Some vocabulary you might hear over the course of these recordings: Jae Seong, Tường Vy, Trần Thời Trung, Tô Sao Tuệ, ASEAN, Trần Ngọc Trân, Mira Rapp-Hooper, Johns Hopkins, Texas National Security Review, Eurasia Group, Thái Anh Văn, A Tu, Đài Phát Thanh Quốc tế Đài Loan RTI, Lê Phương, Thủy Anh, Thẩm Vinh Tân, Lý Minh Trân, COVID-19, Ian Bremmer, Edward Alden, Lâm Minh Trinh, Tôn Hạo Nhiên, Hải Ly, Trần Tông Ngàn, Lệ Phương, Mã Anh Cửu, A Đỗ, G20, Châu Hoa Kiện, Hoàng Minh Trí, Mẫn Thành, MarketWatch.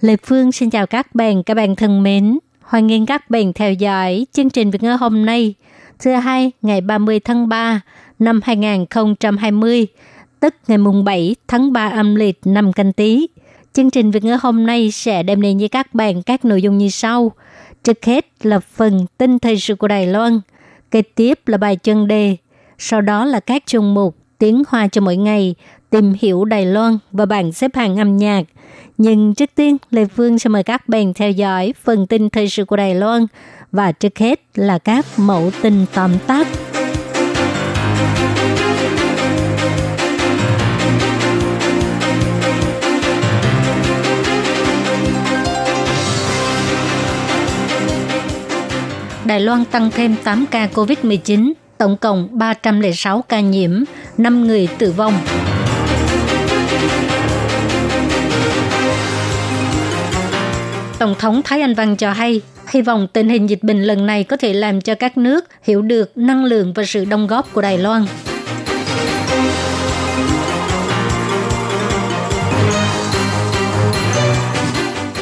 Lệ Phương xin chào các bạn thân mến. Hoan nghênh các bạn theo dõi chương trình Việt ngữ hôm nay, thứ Hai ngày 30 tháng 3 năm 2020, tức ngày mùng 7 tháng 3 âm lịch năm Canh Tý. Chương trình Việt ngữ hôm nay sẽ đem đến với các bạn các nội dung như sau. Trước hết là phần tin thời sự của Đài Loan, kế tiếp là bài chân đề, sau đó là các chương mục tiếng Hoa cho mỗi ngày, tìm hiểu Đài Loan và bảng xếp hạng âm nhạc. Nhưng trước tiên, Lê Phương sẽ mời các bạn theo dõi phần tin thời sự của Đài Loan và trước hết là các mẫu tin tóm tắt. Đài Loan tăng thêm 8 ca COVID-19, tổng cộng 306 ca nhiễm, 5 người tử vong. Tổng thống Thái Anh Văn cho hay, hy vọng tình hình dịch bệnh lần này có thể làm cho các nước hiểu được năng lượng và sự đóng góp của Đài Loan.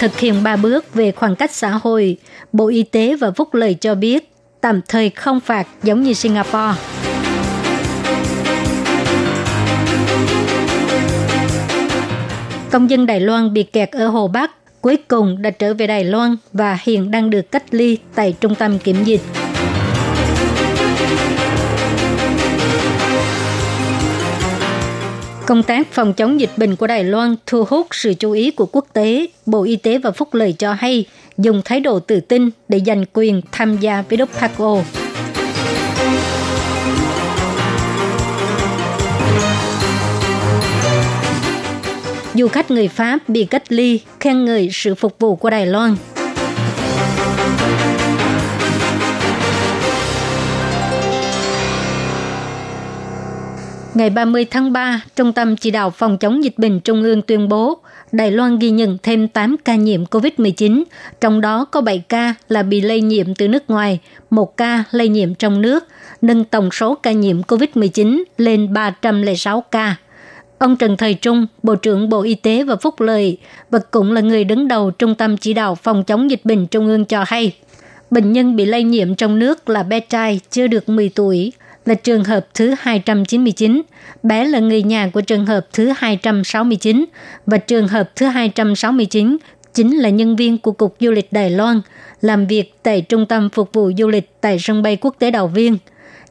Thực hiện 3 bước về khoảng cách xã hội, Bộ Y tế và Phúc Lợi cho biết tạm thời không phạt giống như Singapore. Công dân Đài Loan bị kẹt ở Hồ Bắc cuối cùng đã trở về Đài Loan và hiện đang được cách ly tại trung tâm kiểm dịch. Công tác phòng chống dịch bệnh của Đài Loan thu hút sự chú ý của quốc tế. Bộ Y tế và Phúc Lợi cho hay dùng thái độ tự tin để giành quyền tham gia với WHO. Du khách người Pháp bị cách ly, khen ngợi sự phục vụ của Đài Loan. Ngày 30 tháng 3, Trung tâm Chỉ đạo Phòng chống dịch bệnh Trung ương tuyên bố Đài Loan ghi nhận thêm 8 ca nhiễm COVID-19, trong đó có 7 ca là bị lây nhiễm từ nước ngoài, 1 ca lây nhiễm trong nước, nâng tổng số ca nhiễm COVID-19 lên 306 ca. Ông Trần Thời Trung, Bộ trưởng Bộ Y tế và Phúc Lợi, và cũng là người đứng đầu Trung tâm Chỉ đạo Phòng chống dịch bệnh Trung ương cho hay, bệnh nhân bị lây nhiễm trong nước là bé trai chưa được 10 tuổi, là trường hợp thứ 299, bé là người nhà của trường hợp thứ 269, và trường hợp thứ 269 chính là nhân viên của Cục Du lịch Đài Loan, làm việc tại Trung tâm Phục vụ Du lịch tại sân bay quốc tế Đào Viên.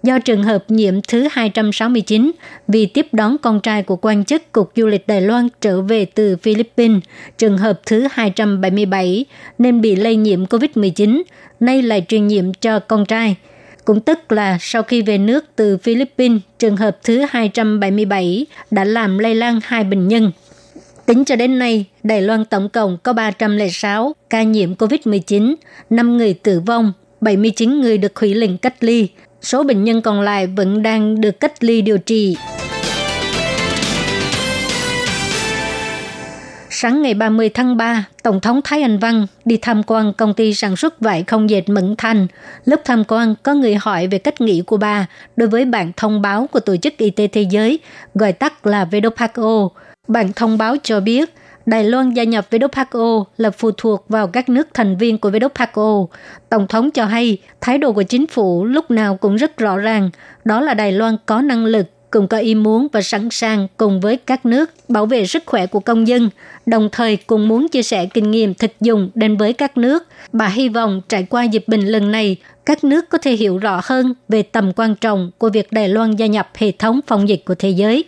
Do trường hợp nhiễm thứ 269 vì tiếp đón con trai của quan chức Cục Du lịch Đài Loan trở về từ Philippines, trường hợp thứ 277 nên bị lây nhiễm COVID-19, nay lại truyền nhiễm cho con trai. Cũng tức là sau khi về nước từ Philippines, trường hợp thứ 277 đã làm lây lan 2 bệnh nhân. Tính cho đến nay, Đài Loan tổng cộng có 306 ca nhiễm COVID-19, 5 người tử vong, 79 người được hủy lệnh cách ly. Số bệnh nhân còn lại vẫn đang được cách ly điều trị. Sáng ngày 30 tháng 3, Tổng thống Thái Anh Văn đi tham quan công ty sản xuất vải không dệt Mẫn Thành. Lúc tham quan, có người hỏi về cách nghĩ của bà đối với bản thông báo của Tổ chức Y tế Thế giới, gọi tắt là WHO. Bản thông báo cho biết, Đài Loan gia nhập WHO là phụ thuộc vào các nước thành viên của WHO. Tổng thống cho hay, thái độ của chính phủ lúc nào cũng rất rõ ràng, đó là Đài Loan có năng lực, cũng có ý muốn và sẵn sàng cùng với các nước bảo vệ sức khỏe của công dân, đồng thời cũng muốn chia sẻ kinh nghiệm thực dụng đến với các nước. Bà hy vọng trải qua dịch bệnh lần này, các nước có thể hiểu rõ hơn về tầm quan trọng của việc Đài Loan gia nhập hệ thống phòng dịch của thế giới.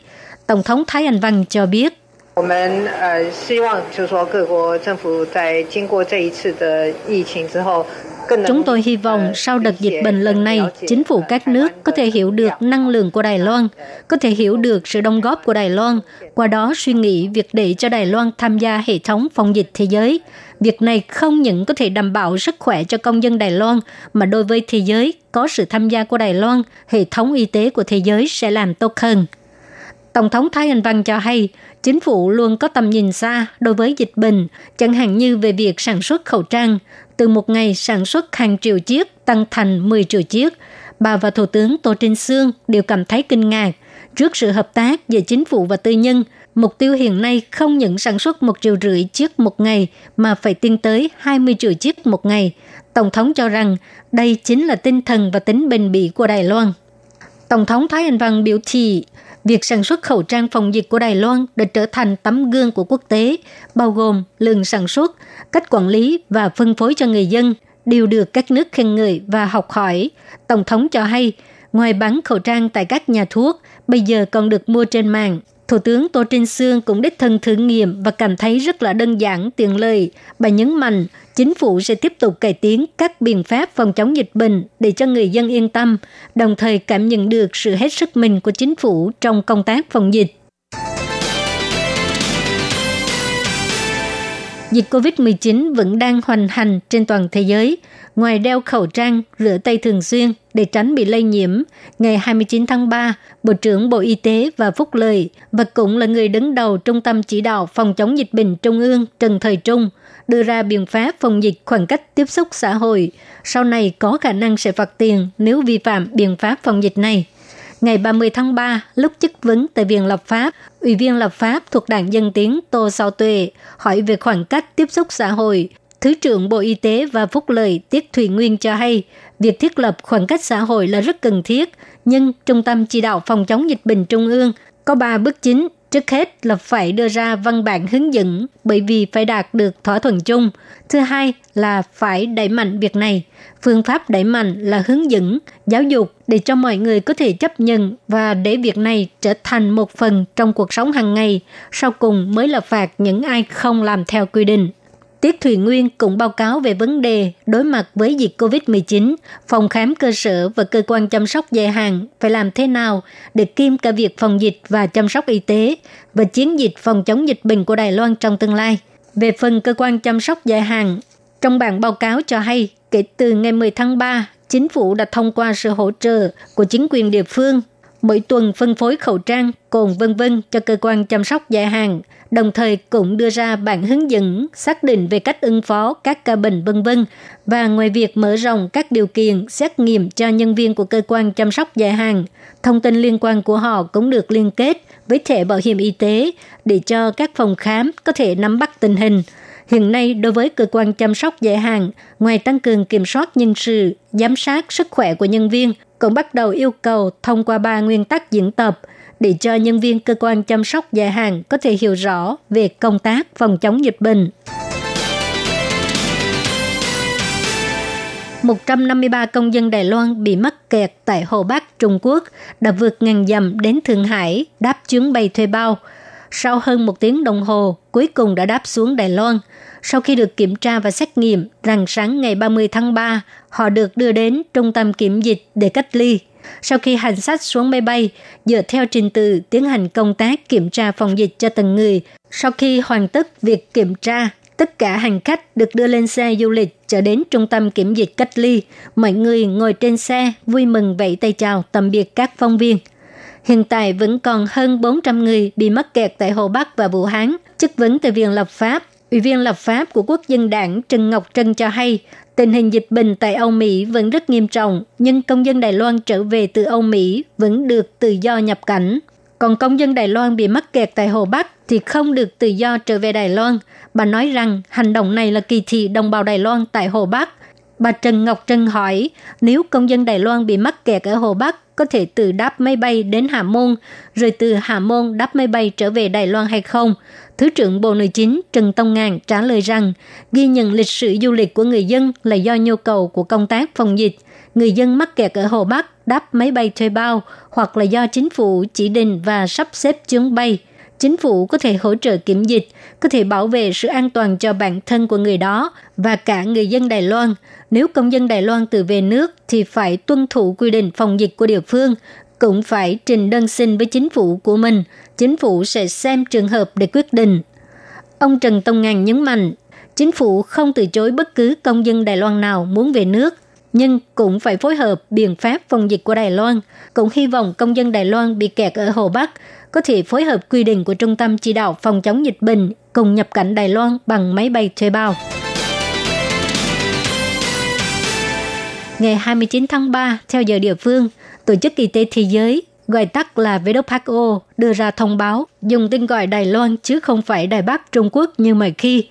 Tổng thống Thái Anh Văn cho biết, Chúng tôi hy vọng sau đợt dịch bệnh lần này, chính phủ các nước có thể hiểu được năng lượng của Đài Loan, có thể hiểu được sự đóng góp của Đài Loan, qua đó suy nghĩ việc để cho Đài Loan tham gia hệ thống phòng dịch thế giới. Việc này không những có thể đảm bảo sức khỏe cho công dân Đài Loan, mà đối với thế giới, có sự tham gia của Đài Loan, hệ thống y tế của thế giới sẽ làm tốt hơn. Tổng thống Thái Anh Văn cho hay, chính phủ luôn có tầm nhìn xa đối với dịch bệnh, chẳng hạn như về việc sản xuất khẩu trang. Từ một ngày sản xuất hàng triệu chiếc tăng thành 10 triệu chiếc, bà và Thủ tướng Tô Trinh Sương đều cảm thấy kinh ngạc. Trước sự hợp tác giữa chính phủ và tư nhân, mục tiêu hiện nay không những sản xuất 1,5 triệu chiếc một ngày mà phải tiến tới 20 triệu chiếc một ngày. Tổng thống cho rằng đây chính là tinh thần và tính bền bỉ của Đài Loan. Tổng thống Thái Anh Văn biểu thị, việc sản xuất khẩu trang phòng dịch của Đài Loan đã trở thành tấm gương của quốc tế, bao gồm lượng sản xuất, cách quản lý và phân phối cho người dân, đều được các nước khen ngợi và học hỏi. Tổng thống cho hay, ngoài bán khẩu trang tại các nhà thuốc, bây giờ còn được mua trên mạng. Thủ tướng Tô Trinh Sương cũng đích thân thử nghiệm và cảm thấy rất là đơn giản, tiện lợi. Bà nhấn mạnh, chính phủ sẽ tiếp tục cải tiến các biện pháp phòng chống dịch bệnh để cho người dân yên tâm, đồng thời cảm nhận được sự hết sức mình của chính phủ trong công tác phòng dịch. Dịch COVID-19 vẫn đang hoành hành trên toàn thế giới. Ngoài đeo khẩu trang, rửa tay thường xuyên để tránh bị lây nhiễm, ngày 29 tháng 3, Bộ trưởng Bộ Y tế và Phúc Lợi và cũng là người đứng đầu Trung tâm Chỉ đạo Phòng chống dịch bệnh Trung ương Trần Thời Trung đưa ra biện pháp phòng dịch khoảng cách tiếp xúc xã hội. Sau này có khả năng sẽ phạt tiền nếu vi phạm biện pháp phòng dịch này. Ngày 30 tháng 3, lúc chất vấn tại Viện Lập pháp, Ủy viên Lập pháp thuộc Đảng Dân Tiến Tô Sao Tuệ hỏi về khoảng cách tiếp xúc xã hội. Thứ trưởng Bộ Y tế và Phúc Lợi Tiết Thùy Nguyên cho hay, việc thiết lập khoảng cách xã hội là rất cần thiết, nhưng Trung tâm Chỉ đạo Phòng chống dịch bệnh Trung ương có 3 bước chính. Trước hết là phải đưa ra văn bản hướng dẫn bởi vì phải đạt được thỏa thuận chung. Thứ hai là phải đẩy mạnh việc này. Phương pháp đẩy mạnh là hướng dẫn, giáo dục để cho mọi người có thể chấp nhận và để việc này trở thành một phần trong cuộc sống hàng ngày. Sau cùng mới là phạt những ai không làm theo quy định. Tiết Thùy Nguyên cũng báo cáo về vấn đề đối mặt với dịch COVID-19, phòng khám cơ sở và cơ quan chăm sóc dài hạn phải làm thế nào để kiêm cả việc phòng dịch và chăm sóc y tế và chiến dịch phòng chống dịch bệnh của Đài Loan trong tương lai. Về phần cơ quan chăm sóc dài hạn, trong bản báo cáo cho hay, kể từ ngày 10 tháng 3, chính phủ đã thông qua sự hỗ trợ của chính quyền địa phương, mỗi tuần phân phối khẩu trang, cồn v.v. cho cơ quan chăm sóc dài hạn, đồng thời cũng đưa ra bản hướng dẫn xác định về cách ứng phó các ca bệnh v.v. và ngoài việc mở rộng các điều kiện xét nghiệm cho nhân viên của cơ quan chăm sóc dài hạn, thông tin liên quan của họ cũng được liên kết với thẻ bảo hiểm y tế để cho các phòng khám có thể nắm bắt tình hình. Hiện nay, đối với cơ quan chăm sóc dài hạn, ngoài tăng cường kiểm soát nhân sự, giám sát sức khỏe của nhân viên, cũng bắt đầu yêu cầu thông qua 3 nguyên tắc diễn tập để cho nhân viên cơ quan chăm sóc dài hạn có thể hiểu rõ về công tác phòng chống dịch bệnh. 153 công dân Đài Loan bị mắc kẹt tại Hồ Bắc, Trung Quốc đã vượt ngàn dặm đến Thượng Hải đáp chuyến bay thuê bao. Sau hơn 1 tiếng đồng hồ, cuối cùng đã đáp xuống Đài Loan. Sau khi được kiểm tra và xét nghiệm, rạng sáng ngày 30 tháng 3, họ được đưa đến trung tâm kiểm dịch để cách ly. Sau khi hành khách xuống máy bay, dựa theo trình tự tiến hành công tác kiểm tra phòng dịch cho từng người. Sau khi hoàn tất việc kiểm tra, tất cả hành khách được đưa lên xe du lịch trở đến trung tâm kiểm dịch cách ly. Mọi người ngồi trên xe vui mừng vẫy tay chào tạm biệt các phóng viên. Hiện tại vẫn còn hơn 400 người bị mắc kẹt tại Hồ Bắc và Vũ Hán. Chất vấn tại Viện Lập pháp, Ủy viên Lập pháp của Quốc dân Đảng Trần Ngọc Trân cho hay, tình hình dịch bệnh tại Âu Mỹ vẫn rất nghiêm trọng, nhưng công dân Đài Loan trở về từ Âu Mỹ vẫn được tự do nhập cảnh. Còn công dân Đài Loan bị mắc kẹt tại Hồ Bắc thì không được tự do trở về Đài Loan. Bà nói rằng hành động này là kỳ thị đồng bào Đài Loan tại Hồ Bắc. Bà Trần Ngọc Trân hỏi, nếu công dân Đài Loan bị mắc kẹt ở Hồ Bắc, có thể tự đáp máy bay đến Hà Môn, rồi từ Hà Môn đáp máy bay trở về Đài Loan hay không? Thứ trưởng Bộ Nội chính Trần Tông Ngàn trả lời rằng, ghi nhận lịch sử du lịch của người dân là do nhu cầu của công tác phòng dịch. Người dân mắc kẹt ở Hồ Bắc đáp máy bay thuê bao hoặc là do chính phủ chỉ định và sắp xếp chuyến bay. chính phủ có thể hỗ trợ kiểm dịch, có thể bảo vệ sự an toàn cho bản thân của người đó và cả người dân Đài Loan. Nếu công dân Đài Loan tự về nước thì phải tuân thủ quy định phòng dịch của địa phương, cũng phải trình đơn xin với chính phủ của mình. Chính phủ sẽ xem trường hợp để quyết định. Ông Trần Tông Ngàn nhấn mạnh, chính phủ không từ chối bất cứ công dân Đài Loan nào muốn về nước, nhưng cũng phải phối hợp biện pháp phòng dịch của Đài Loan. Cũng hy vọng công dân Đài Loan bị kẹt ở Hồ Bắc có thể phối hợp quy định của Trung tâm Chỉ đạo Phòng chống dịch bệnh cùng nhập cảnh Đài Loan bằng máy bay thuê bao. Ngày 29 tháng 3, theo giờ địa phương, Tổ chức Y tế Thế giới, gọi tắt là WHO, đưa ra thông báo dùng tên gọi Đài Loan chứ không phải Đài Bắc Trung Quốc như mọi khi,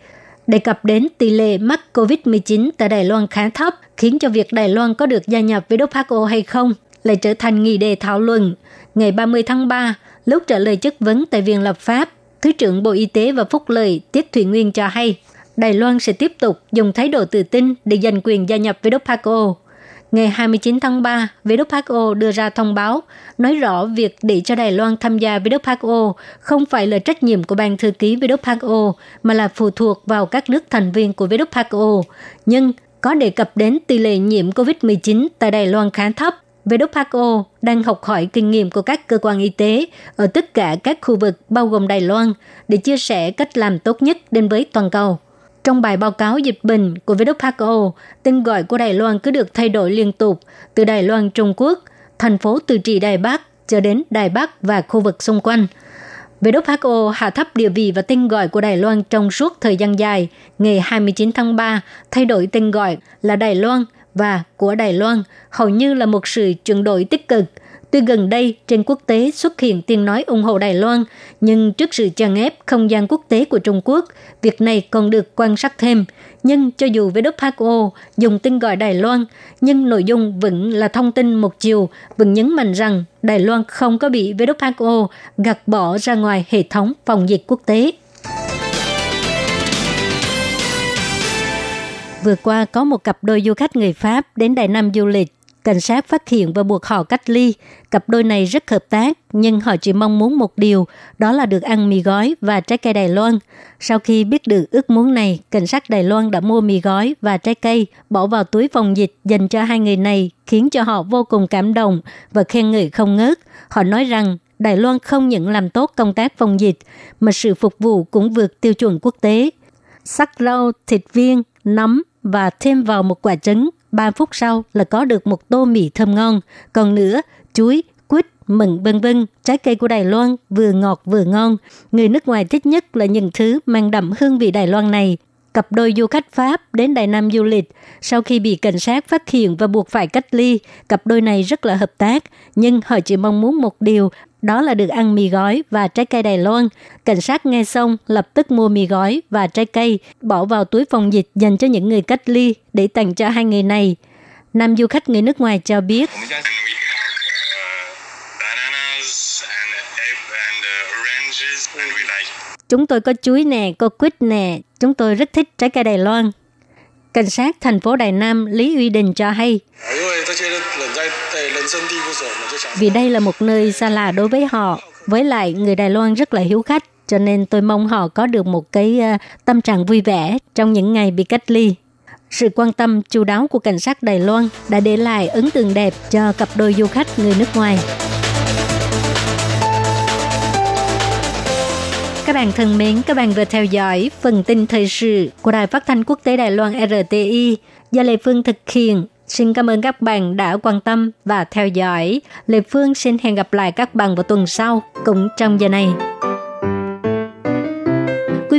đề cập đến tỷ lệ mắc COVID-19 tại Đài Loan khá thấp, khiến cho việc Đài Loan có được gia nhập với WHO hay không lại trở thành nghị đề thảo luận. Ngày 30 tháng 3, lúc trả lời chất vấn tại Viện Lập pháp, Thứ trưởng Bộ Y tế và Phúc lợi Tiết Thùy Nguyên cho hay, Đài Loan sẽ tiếp tục dùng thái độ tự tin để giành quyền gia nhập với WHO. Ngày 29 tháng 3, WHO đưa ra thông báo, nói rõ việc để cho Đài Loan tham gia WHO không phải là trách nhiệm của Ban thư ký WHO, mà là phụ thuộc vào các nước thành viên của WHO. Nhưng có đề cập đến tỷ lệ nhiễm COVID-19 tại Đài Loan khá thấp. WHO đang học hỏi kinh nghiệm của các cơ quan y tế ở tất cả các khu vực bao gồm Đài Loan để chia sẻ cách làm tốt nhất đến với toàn cầu. Trong bài báo cáo dịch bệnh của WHO, tên gọi của Đài Loan cứ được thay đổi liên tục, từ Đài Loan Trung Quốc, thành phố tự trị Đài Bắc cho đến Đài Bắc và khu vực xung quanh. WHO hạ thấp địa vị và tên gọi của Đài Loan trong suốt thời gian dài. Ngày 29 tháng 3, thay đổi tên gọi là Đài Loan và của Đài Loan hầu như là một sự chuyển đổi tích cực. Tuy gần đây trên quốc tế xuất hiện tiếng nói ủng hộ Đài Loan, nhưng trước sự chèn ép không gian quốc tế của Trung Quốc, việc này còn được quan sát thêm. Nhưng cho dù WHO dùng tên gọi Đài Loan, nhưng nội dung vẫn là thông tin một chiều, vẫn nhấn mạnh rằng Đài Loan không có bị WHO gạt bỏ ra ngoài hệ thống phòng dịch quốc tế. Vừa qua có một cặp đôi du khách người Pháp đến Đài Nam du lịch. Cảnh sát phát hiện và buộc họ cách ly. Cặp đôi này rất hợp tác, nhưng họ chỉ mong muốn một điều, đó là được ăn mì gói và trái cây Đài Loan. Sau khi biết được ước muốn này, cảnh sát Đài Loan đã mua mì gói và trái cây, bỏ vào túi phòng dịch dành cho hai người này, khiến cho họ vô cùng cảm động và khen ngợi không ngớt. Họ nói rằng, Đài Loan không những làm tốt công tác phòng dịch, mà sự phục vụ cũng vượt tiêu chuẩn quốc tế. Sắc rau, thịt viên, nấm và thêm vào một quả trứng. 3 phút sau là có được một tô mì thơm ngon, còn nữa, chuối, quýt, mận v.v. Trái cây của Đài Loan vừa ngọt vừa ngon. Người nước ngoài thích nhất là những thứ mang đậm hương vị Đài Loan này. Cặp đôi du khách Pháp đến Đài Nam du lịch, sau khi bị cảnh sát phát hiện và buộc phải cách ly, cặp đôi này rất là hợp tác, nhưng họ chỉ mong muốn một điều, đó là được ăn mì gói và trái cây Đài Loan. Cảnh sát nghe xong lập tức mua mì gói và trái cây, bỏ vào túi phòng dịch dành cho những người cách ly để tặng cho hai người này. Nam du khách người nước ngoài cho biết, chúng tôi có chuối nè, có quýt nè, chúng tôi rất thích trái cây Đài Loan. Cảnh sát thành phố Đài Nam Lý Uy Đình cho hay, vì đây là một nơi xa lạ đối với họ, với lại người Đài Loan rất là hiếu khách, cho nên tôi mong họ có được một cái tâm trạng vui vẻ trong những ngày bị cách ly. Sự quan tâm chu đáo của cảnh sát Đài Loan đã để lại ấn tượng đẹp cho cặp đôi du khách người nước ngoài. Các bạn thân mến, các bạn vừa theo dõi phần tin thời sự của Đài Phát thanh Quốc tế Đài Loan RTI do Lê Phương thực hiện. Xin cảm ơn các bạn đã quan tâm và theo dõi. Lê Phương xin hẹn gặp lại các bạn vào tuần sau cũng trong giờ này. Quý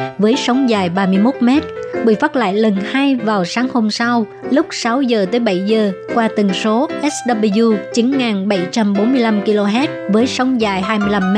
với sóng dài 31 m. bị phát lại lần 2 vào sáng hôm sau lúc 6 giờ tới 7 giờ qua tần số SW 9745 kHz với sóng dài 25 m.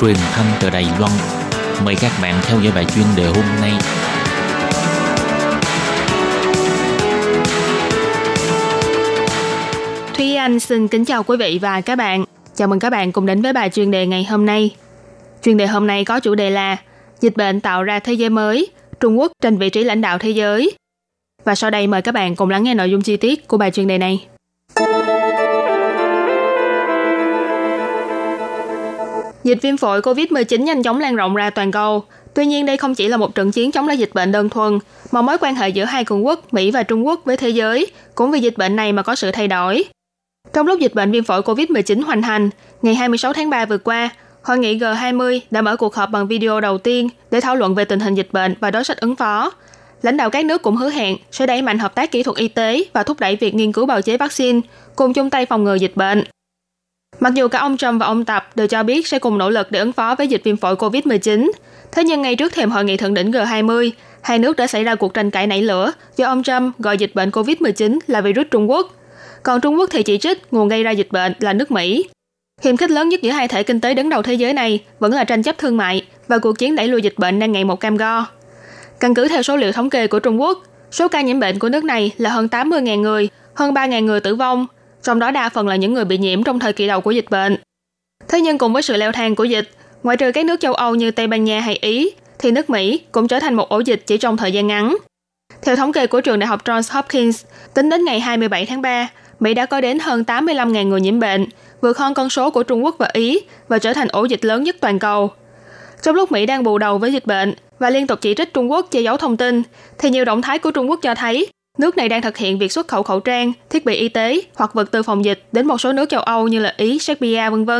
truyền thanh từ Đài Loan. Mời các bạn theo dõi bài chuyên đề hôm nay. Thủy Anh xin kính chào quý vị và các bạn. Chào mừng các bạn cùng đến với bài chuyên đề ngày hôm nay. Chuyên đề hôm nay có chủ đề là Dịch bệnh tạo ra thế giới mới, Trung Quốc trên vị trí lãnh đạo thế giới. Và sau đây mời các bạn cùng lắng nghe nội dung chi tiết của bài chuyên đề này. Dịch viêm phổi COVID-19 nhanh chóng lan rộng ra toàn cầu. Tuy nhiên, đây không chỉ là một trận chiến chống lại dịch bệnh đơn thuần, mà mối quan hệ giữa hai cường quốc Mỹ và Trung Quốc với thế giới cũng vì dịch bệnh này mà có sự thay đổi. Trong lúc dịch bệnh viêm phổi COVID-19 hoành hành, ngày 26 tháng 3 vừa qua, Hội nghị G20 đã mở cuộc họp bằng video đầu tiên để thảo luận về tình hình dịch bệnh và đối sách ứng phó. Lãnh đạo các nước cũng hứa hẹn sẽ đẩy mạnh hợp tác kỹ thuật y tế và thúc đẩy việc nghiên cứu bào chế vaccine, cùng chung tay phòng ngừa dịch bệnh. Mặc dù cả ông Trump và ông Tập đều cho biết sẽ cùng nỗ lực để ứng phó với dịch viêm phổi COVID-19, thế nhưng ngay trước thềm hội nghị thượng đỉnh G20, hai nước đã xảy ra cuộc tranh cãi nảy lửa do ông Trump gọi dịch bệnh COVID-19 là virus Trung Quốc, còn Trung Quốc thì chỉ trích nguồn gây ra dịch bệnh là nước Mỹ. Hiểm khích lớn nhất giữa hai thể kinh tế đứng đầu thế giới này vẫn là tranh chấp thương mại và cuộc chiến đẩy lùi dịch bệnh đang ngày một cam go. Căn cứ theo số liệu thống kê của Trung Quốc, số ca nhiễm bệnh của nước này là hơn 80.000 người, hơn 3.000 người tử vong, trong đó đa phần là những người bị nhiễm trong thời kỳ đầu của dịch bệnh. Thế nhưng cùng với sự leo thang của dịch, ngoại trừ các nước châu Âu như Tây Ban Nha hay Ý, thì nước Mỹ cũng trở thành một ổ dịch chỉ trong thời gian ngắn. Theo thống kê của trường đại học Johns Hopkins, tính đến ngày 27 tháng 3, Mỹ đã có đến hơn 85.000 người nhiễm bệnh, vượt hơn con số của Trung Quốc và Ý và trở thành ổ dịch lớn nhất toàn cầu. Trong lúc Mỹ đang bù đầu với dịch bệnh và liên tục chỉ trích Trung Quốc che giấu thông tin, thì nhiều động thái của Trung Quốc cho thấy nước này đang thực hiện việc xuất khẩu khẩu trang, thiết bị y tế hoặc vật tư phòng dịch đến một số nước châu Âu như là Ý, Serbia, v.v.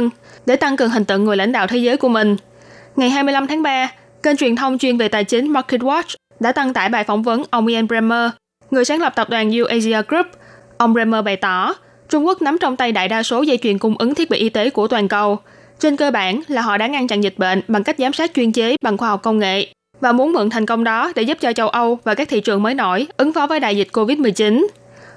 để tăng cường hình tượng người lãnh đạo thế giới của mình. Ngày 25 tháng 3, kênh truyền thông chuyên về tài chính MarketWatch đã đăng tải bài phỏng vấn ông Ian Bremmer, người sáng lập tập đoàn Eurasia Group. Ông Bremmer bày tỏ, Trung Quốc nắm trong tay đại đa số dây chuyền cung ứng thiết bị y tế của toàn cầu. Trên cơ bản là họ đã ngăn chặn dịch bệnh bằng cách giám sát chuyên chế bằng khoa học công nghệ và muốn mượn thành công đó để giúp cho châu Âu và các thị trường mới nổi ứng phó với đại dịch COVID-19.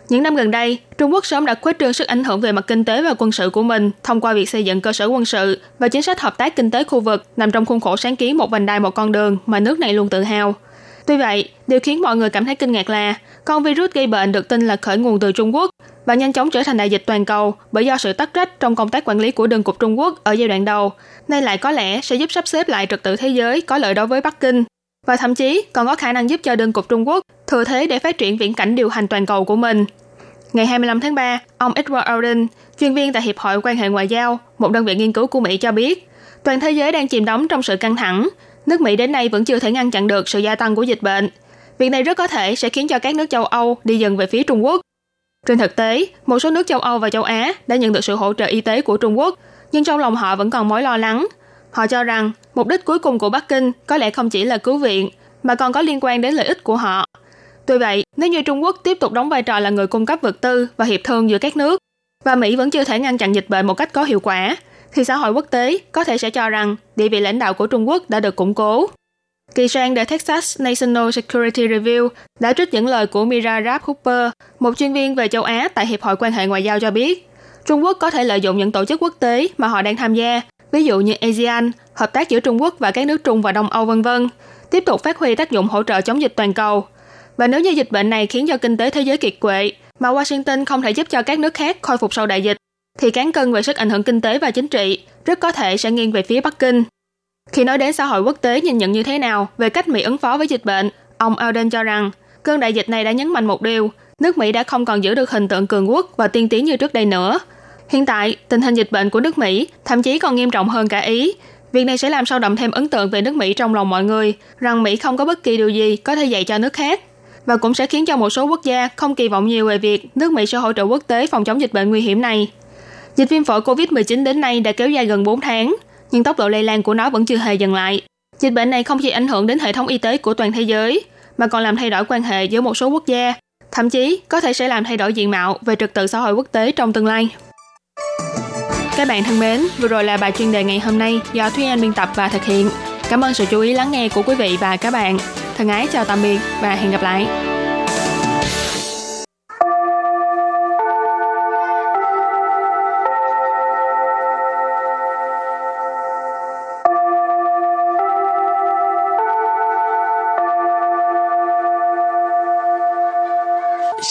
Những năm gần đây, Trung Quốc sớm đã khuếch trương sức ảnh hưởng về mặt kinh tế và quân sự của mình thông qua việc xây dựng cơ sở quân sự và chính sách hợp tác kinh tế khu vực nằm trong khuôn khổ sáng kiến một vành đai một con đường mà nước này luôn tự hào. Tuy vậy, điều khiến mọi người cảm thấy kinh ngạc là con virus gây bệnh được tin là khởi nguồn từ Trung Quốc và nhanh chóng trở thành đại dịch toàn cầu bởi do sự tắc trách trong công tác quản lý của Đường Cục Trung Quốc ở giai đoạn đầu, nay lại có lẽ sẽ giúp sắp xếp lại trật tự thế giới có lợi đối với Bắc Kinh, và thậm chí còn có khả năng giúp cho Đường Cục Trung Quốc thừa thế để phát triển viễn cảnh điều hành toàn cầu của mình. Ngày 25 tháng 3, ông Edward Alden, chuyên viên tại Hiệp hội Quan hệ Ngoại giao, một đơn vị nghiên cứu của Mỹ cho biết, toàn thế giới đang chìm đắm trong sự căng thẳng. Nước Mỹ đến nay vẫn chưa thể ngăn chặn được sự gia tăng của dịch bệnh. Việc này rất có thể sẽ khiến cho các nước châu Âu đi dần về phía Trung Quốc. Trên thực tế, một số nước châu Âu và châu Á đã nhận được sự hỗ trợ y tế của Trung Quốc, nhưng trong lòng họ vẫn còn mối lo lắng. Họ cho rằng mục đích cuối cùng của Bắc Kinh có lẽ không chỉ là cứu viện, mà còn có liên quan đến lợi ích của họ. Tuy vậy, nếu như Trung Quốc tiếp tục đóng vai trò là người cung cấp vật tư và hiệp thương giữa các nước, và Mỹ vẫn chưa thể ngăn chặn dịch bệnh một cách có hiệu quả, thì xã hội quốc tế có thể sẽ cho rằng địa vị lãnh đạo của Trung Quốc đã được củng cố. Kỳ sang The Texas National Security Review đã trích những lời của Mira Rapp-Hooper, một chuyên viên về châu Á tại Hiệp hội Quan hệ Ngoại giao cho biết, Trung Quốc có thể lợi dụng những tổ chức quốc tế mà họ đang tham gia, ví dụ như ASEAN, hợp tác giữa Trung Quốc và các nước Trung và Đông Âu v.v., tiếp tục phát huy tác dụng hỗ trợ chống dịch toàn cầu. Và nếu như dịch bệnh này khiến cho kinh tế thế giới kiệt quệ, mà Washington không thể giúp cho các nước khác khôi phục sau đại dịch, thì cán cân về sức ảnh hưởng kinh tế và chính trị rất có thể sẽ nghiêng về phía Bắc Kinh. Khi nói đến xã hội quốc tế nhìn nhận như thế nào về cách Mỹ ứng phó với dịch bệnh, ông Alden cho rằng cơn đại dịch này đã nhấn mạnh một điều, nước Mỹ đã không còn giữ được hình tượng cường quốc và tiên tiến như trước đây nữa. Hiện tại, tình hình dịch bệnh của nước Mỹ thậm chí còn nghiêm trọng hơn cả Ý. Việc này sẽ làm sâu đậm thêm ấn tượng về nước Mỹ trong lòng mọi người, rằng Mỹ không có bất kỳ điều gì có thể dạy cho nước khác. và cũng sẽ khiến cho một số quốc gia không kỳ vọng nhiều về việc nước Mỹ sẽ hỗ trợ quốc tế phòng chống dịch bệnh nguy hiểm này. Dịch viêm phổi COVID-19 đến nay đã kéo dài gần 4 tháng, nhưng tốc độ lây lan của nó vẫn chưa hề dừng lại. Dịch bệnh này không chỉ ảnh hưởng đến hệ thống y tế của toàn thế giới, mà còn làm thay đổi quan hệ giữa một số quốc gia, thậm chí có thể sẽ làm thay đổi diện mạo về trật tự xã hội quốc tế trong tương lai. Các bạn thân mến, vừa rồi là bài chuyên đề ngày hôm nay do Thúy Anh biên tập và thực hiện. Cảm ơn sự chú ý lắng nghe của quý vị và các bạn. Thân ái chào tạm biệt và hẹn gặp lại.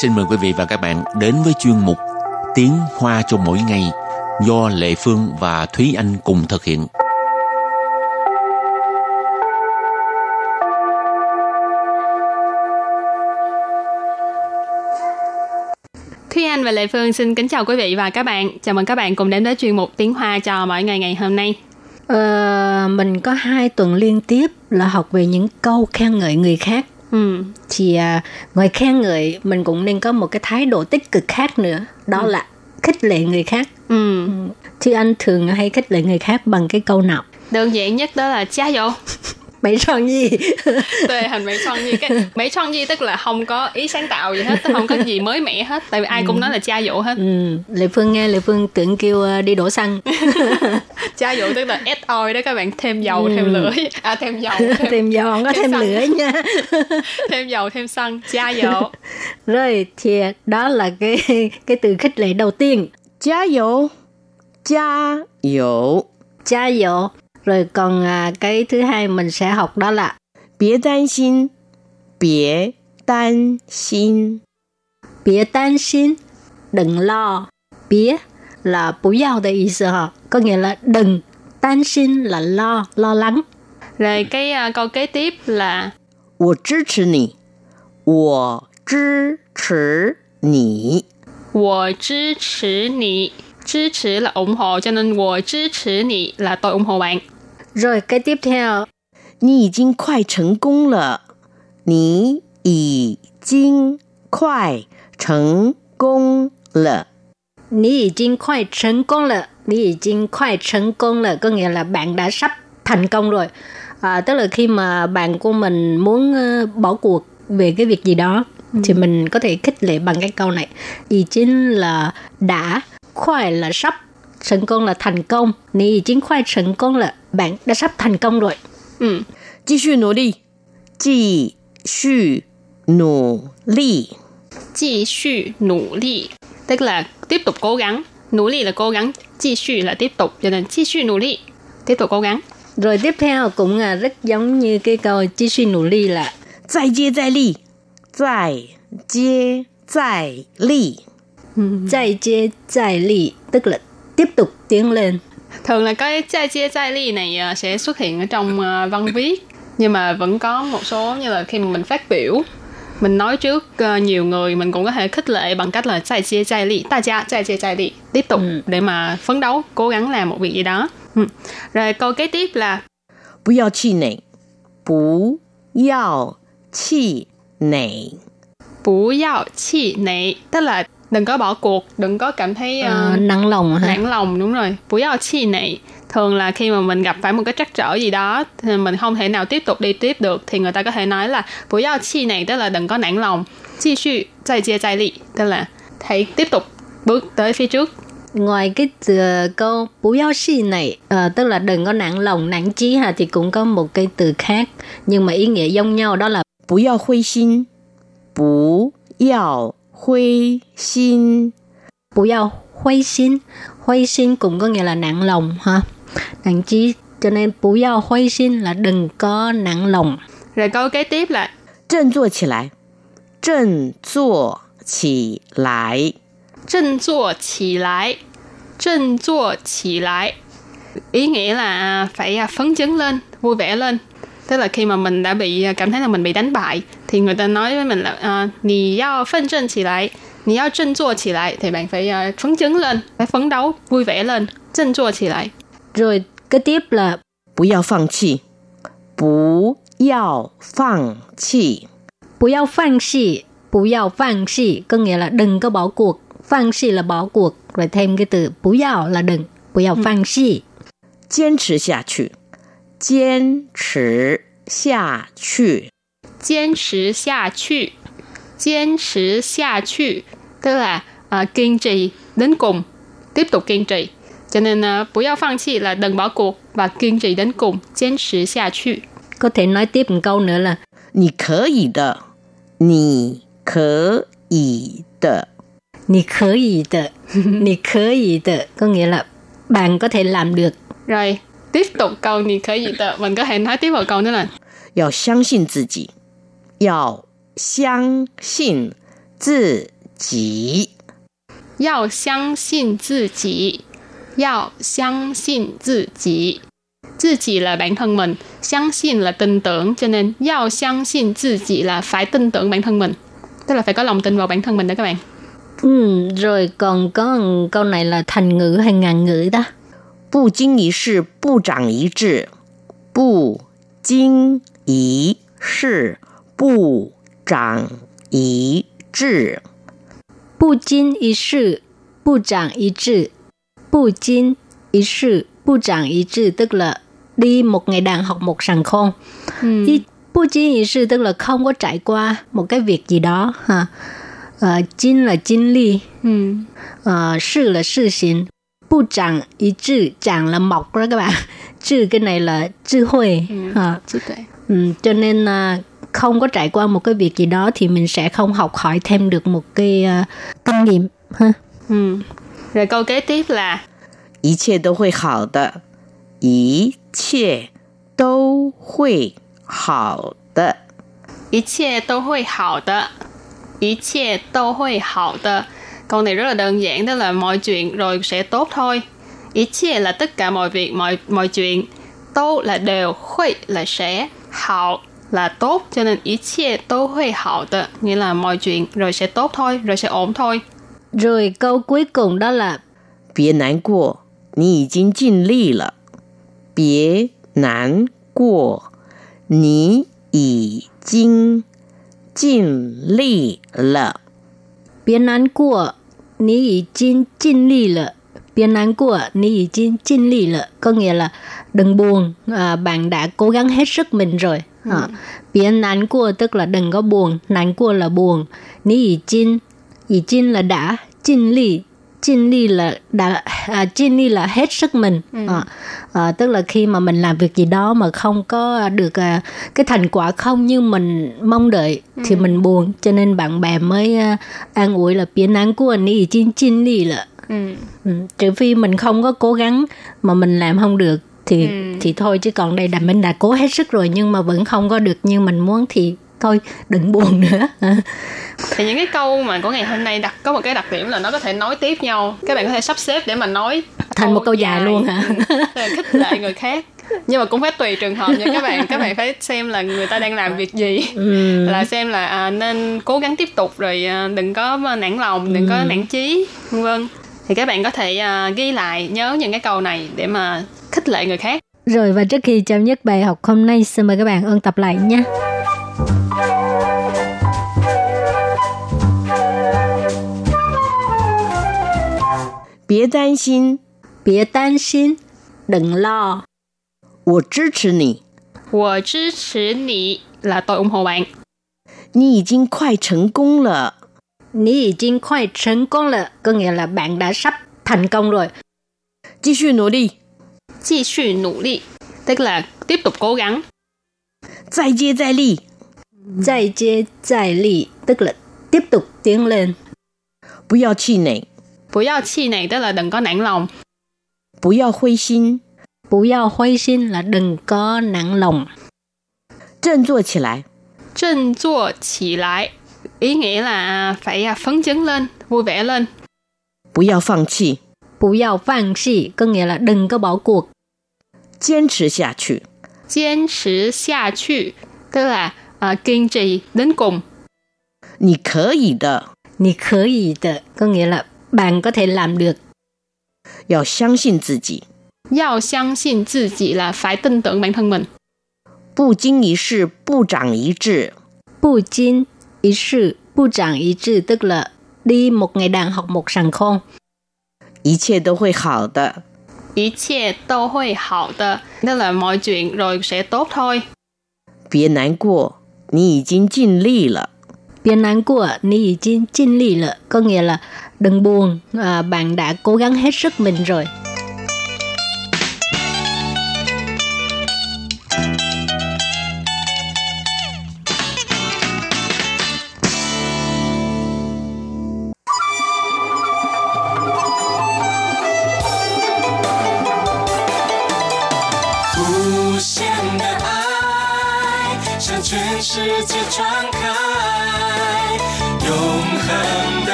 Xin mời quý vị và các bạn đến với chuyên mục Tiếng Hoa cho mỗi ngày do Lệ Phương và Thúy Anh cùng thực hiện. Thúy Anh và Lệ Phương xin kính chào quý vị và các bạn. Chào mừng các bạn cùng đến với chuyên mục Tiếng Hoa cho mỗi ngày ngày hôm nay. Mình có 2 tuần liên tiếp là học về những câu khen ngợi người khác. Thì ngoài khen ngợi mình cũng nên có một cái thái độ tích cực khác nữa, đó là khích lệ người khác. Chứ anh thường hay khích lệ người khác bằng cái câu nào? Đơn giản nhất đó là cha dỗ. Mấy tròn gì? Tệ hành mấy tròn gì? Mấy tròn gì tức là không có ý sáng tạo gì hết, không có gì mới mẻ hết. Tại vì ai cũng nói là cha dỗ hết. Lệ Phương nghe Lệ Phương tưởng kêu đi đổ xăng. Cha dỗ tức là add oil đó các bạn, thêm dầu, thêm lửa. À thêm dầu. Thêm dầu, không có thêm lửa nha. Thêm dầu, thêm xăng, cha dỗ. Rồi thì đó là cái từ khích lệ đầu tiên. Cha dỗ. Cha dỗ. Cha dỗ. Rồi còn cái thứ hai mình sẽ học đó là Bịa tan xin. Đừng lo. Bịa là bù giao de ý sư hả? Có nghĩa là đừng. Tan xin là lo, lo lắng. Rồi cái câu kế tiếp là Wo支持你. 支持 là ủng hộ, cho nên wo 支持你 là tôi ủng hộ bạn. Rồi cái tiếp theo, 你已经快成功了， có nghĩa là bạn đã sắp thành công rồi. Tức là khi mà bạn của mình muốn bỏ cuộc về cái việc gì đó, thì mình có thể khích lệ bằng cái câu này. 已经 là đã, khoai là sắp, thành công là thành công. Nì chính khoai thành công là bạn đã sắp thành công rồi.继续努力. Tức là tiếp tục cố gắng. Nỗ lực là cố gắng,继续 là tiếp tục, cho nên 继续努力, tiếp tục cố gắng. Rồi tiếp theo cũng là rất giống như cái câu 继续努力 là 再接再厉. 再接再厉 tức là tiếp tục tiến lên. Thường là cái 再接再厉 này sẽ xuất hiện ở trong văn viết, nhưng mà vẫn có một số như là khi mà mình phát biểu, mình nói trước nhiều người, mình cũng có thể khích lệ bằng cách là 再接再厉, 大家再接再厉, tiếp tục để mà phấn đấu, cố gắng làm một việc gì đó. Rồi câu kế tiếp là 不要气馁, 不要气馁 tức là đừng có bỏ cuộc, đừng có cảm thấy nặng lòng. Nặng lòng, đúng rồi. Bù giao chi này thường là khi mà mình gặp phải một cái trắc trở gì đó thì mình không thể nào tiếp tục đi tiếp được, thì người ta có thể nói là bù giao chi này, tức là đừng có nản lòng. Chi suy zai jie zai li, tức là hãy tiếp tục bước tới phía trước. Ngoài cái từ câu bù giao chi này, tức là đừng có nản lòng, nản chí ha, thì cũng có một cái từ khác nhưng mà ý nghĩa giống nhau, đó là bù giao hui xin. Bù giao Huy xin cũng có nghĩa là nặng lòng ha, nặng chí, cho nên bù yào huy xin là đừng có nặng lòng. Rồi câu kế tiếp là 振作起来， ý nghĩa là phải phấn chấn lên, vui vẻ lên. Tức là khi mà mình đã bị cảm thấy là mình bị đánh bại, thì người ta nói với mình là 你要奋振起来，你要振作起来, thì bạn phải phấn chấn lên, phải phấn đấu, vui vẻ lên, 振作起来. Rồi cái tiếp là 不要放弃, 不要放弃,不要放弃, có nghĩa là đừng có bỏ cuộc. Phang xì là bỏ cuộc, rồi thêm cái từ bú yào là đừng, bú yào phang xì. Kiên trì下去, tức là kiên trì đến cùng, tiếp tục kiên trì. Cho nên bú yào phang xì là đừng bỏ cuộc và kiên trì đến cùng, kiên trì下去. Có thể nói tiếp một câu nữa là 你可以的. 你可以的, 你可以的, có nghĩa là bạn có thể làm được. Rồi, tiếp tục câu 你可以的, mình có thể nói tiếp vào câu nữa là 要相信自己, 自己 là bản thân mình, 相信 là tin tưởng, cho nên 要相信自己 là phải tin tưởng bản thân mình. Tức là phải có lòng tin vào bản thân mình đó các bạn. Ừ, rồi còn có câu này là thành ngữ hay ngạn ngữ đó. 不经一事不长一智. 不经一事不长一智. 不经一事不长一智. 不经一事不长一智 tức là đi một ngày đàn học một sàng khôn. Bu jin yi shi tức là không có trải qua một cái việc gì đó ha. Jin là jin li, shi là sự hành, bu zhang yi zhi, zhang là mọc đó các bạn. Zhi cái này là trí huệ ha. Cho nên không có trải qua một cái việc gì đó thì mình sẽ không học hỏi thêm được một cái kinh nghiệm ha. Rồi câu kế tiếp là 一切都会好的。 Câu này rất là đơn giản, đó là mọi chuyện rồi sẽ tốt thôi. 一切 là tất cả mọi việc, mọi chuyện. Tô là đều, hui là sẽ, hảo là tốt, cho nên 一切都会好的 nghĩa là mọi chuyện rồi sẽ tốt thôi, rồi sẽ ổn thôi. Rồi câu cuối cùng đó là 别难过，你已经尽力了。 Có nghĩa là đừng buồn, bạn đã cố gắng hết sức mình rồi. 别难过 tức là đừng có buồn, 难过 là buồn. 你已经 là đã, 尽力 là đã, chin li là hết sức mình. Tức là khi mà mình làm việc gì đó mà không có được cái thành quả không như mình mong đợi thì mình buồn, cho nên bạn bè mới an ủi là biến án của anh ấy chin li là. Trừ phi mình không có cố gắng mà mình làm không được thì thôi, chứ còn đây là mình đã cố hết sức rồi nhưng mà vẫn không có được như mình muốn thì thôi đừng buồn nữa. Thì những cái câu mà của ngày hôm nay có một cái đặc điểm là nó có thể nói tiếp nhau. Các bạn có thể sắp xếp để mà nói thành một câu dài luôn hả? Khích lệ người khác. Nhưng mà cũng phải tùy trường hợp nha các bạn. Các bạn phải xem là người ta đang làm việc gì. Là xem là nên cố gắng tiếp tục, rồi đừng có nản lòng, đừng có nản chí, vân. Thì các bạn có thể ghi lại, nhớ những cái câu này để mà khích lệ người khác. Rồi, và trước khi chấm dứt bài học hôm nay, xin mời các bạn ôn tập lại nha.别担心, đừng lo. 我支持你 là tôi ủng hộ bạn. 你已经快成功了, có nghĩa là bạn đã sắp thành công rồi. 继续努力, tức là tiếp tục cố gắng. 再接再厉, tức là tiếp tục tiến lên. 不要气馁, tức là đừng có nản lòng. 不要灰心 là đừng có nản lòng. 振作起来, ý nghĩa là phải phấn chấn lên, vui vẻ lên. 不要放弃, có nghĩa là đừng có bỏ cuộc. 坚持下去, tức là kiên trì đến cùng. 你可以的, có nghĩa là bạn có thể làm được. 要相信自己 là phải tin tưởng bản thân mình. 不经一事不长一智 Bù chín, ý sự, bù trảng ý trừ tức là đi một ngày đàn học một sàng khôn. Ý chê đâu hội hảo đợ. Ý chê đâu hội hảo đợ. Tức là mọi chuyện rồi sẽ tốt thôi. Biệt nán của, nì chín chín lì lợ. Biệt nán của, nì chín chín lì lợ. Có nghĩa là đừng buồn, bạn đã cố gắng hết sức mình rồi.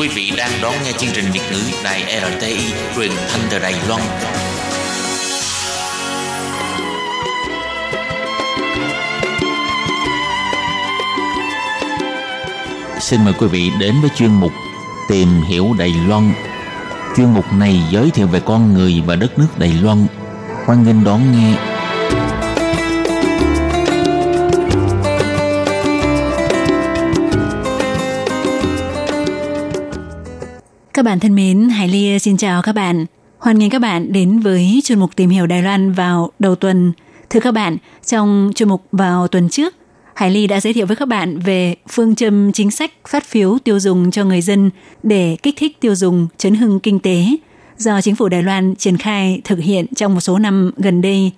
Quý vị đang đón nghe chương trình Việt ngữ Đài RTI truyền thanh từ Đài Loan. Xin mời quý vị đến với chuyên mục Tìm hiểu Đài Loan. Chuyên mục này giới thiệu về con người và đất nước Đài Loan. Hoan nghênh đón nghe. Các bạn thân mến, Hải Ly xin chào các bạn. Hoan nghênh các bạn đến với chuyên mục Tìm hiểu Đài Loan vào đầu tuần. Thưa các bạn, trong chuyên mục vào tuần trước, Hải Ly đã giới thiệu với các bạn về phương châm chính sách phát phiếu tiêu dùng cho người dân để kích thích tiêu dùng, chấn hưng kinh tế do chính phủ Đài Loan triển khai thực hiện trong một số năm gần đây.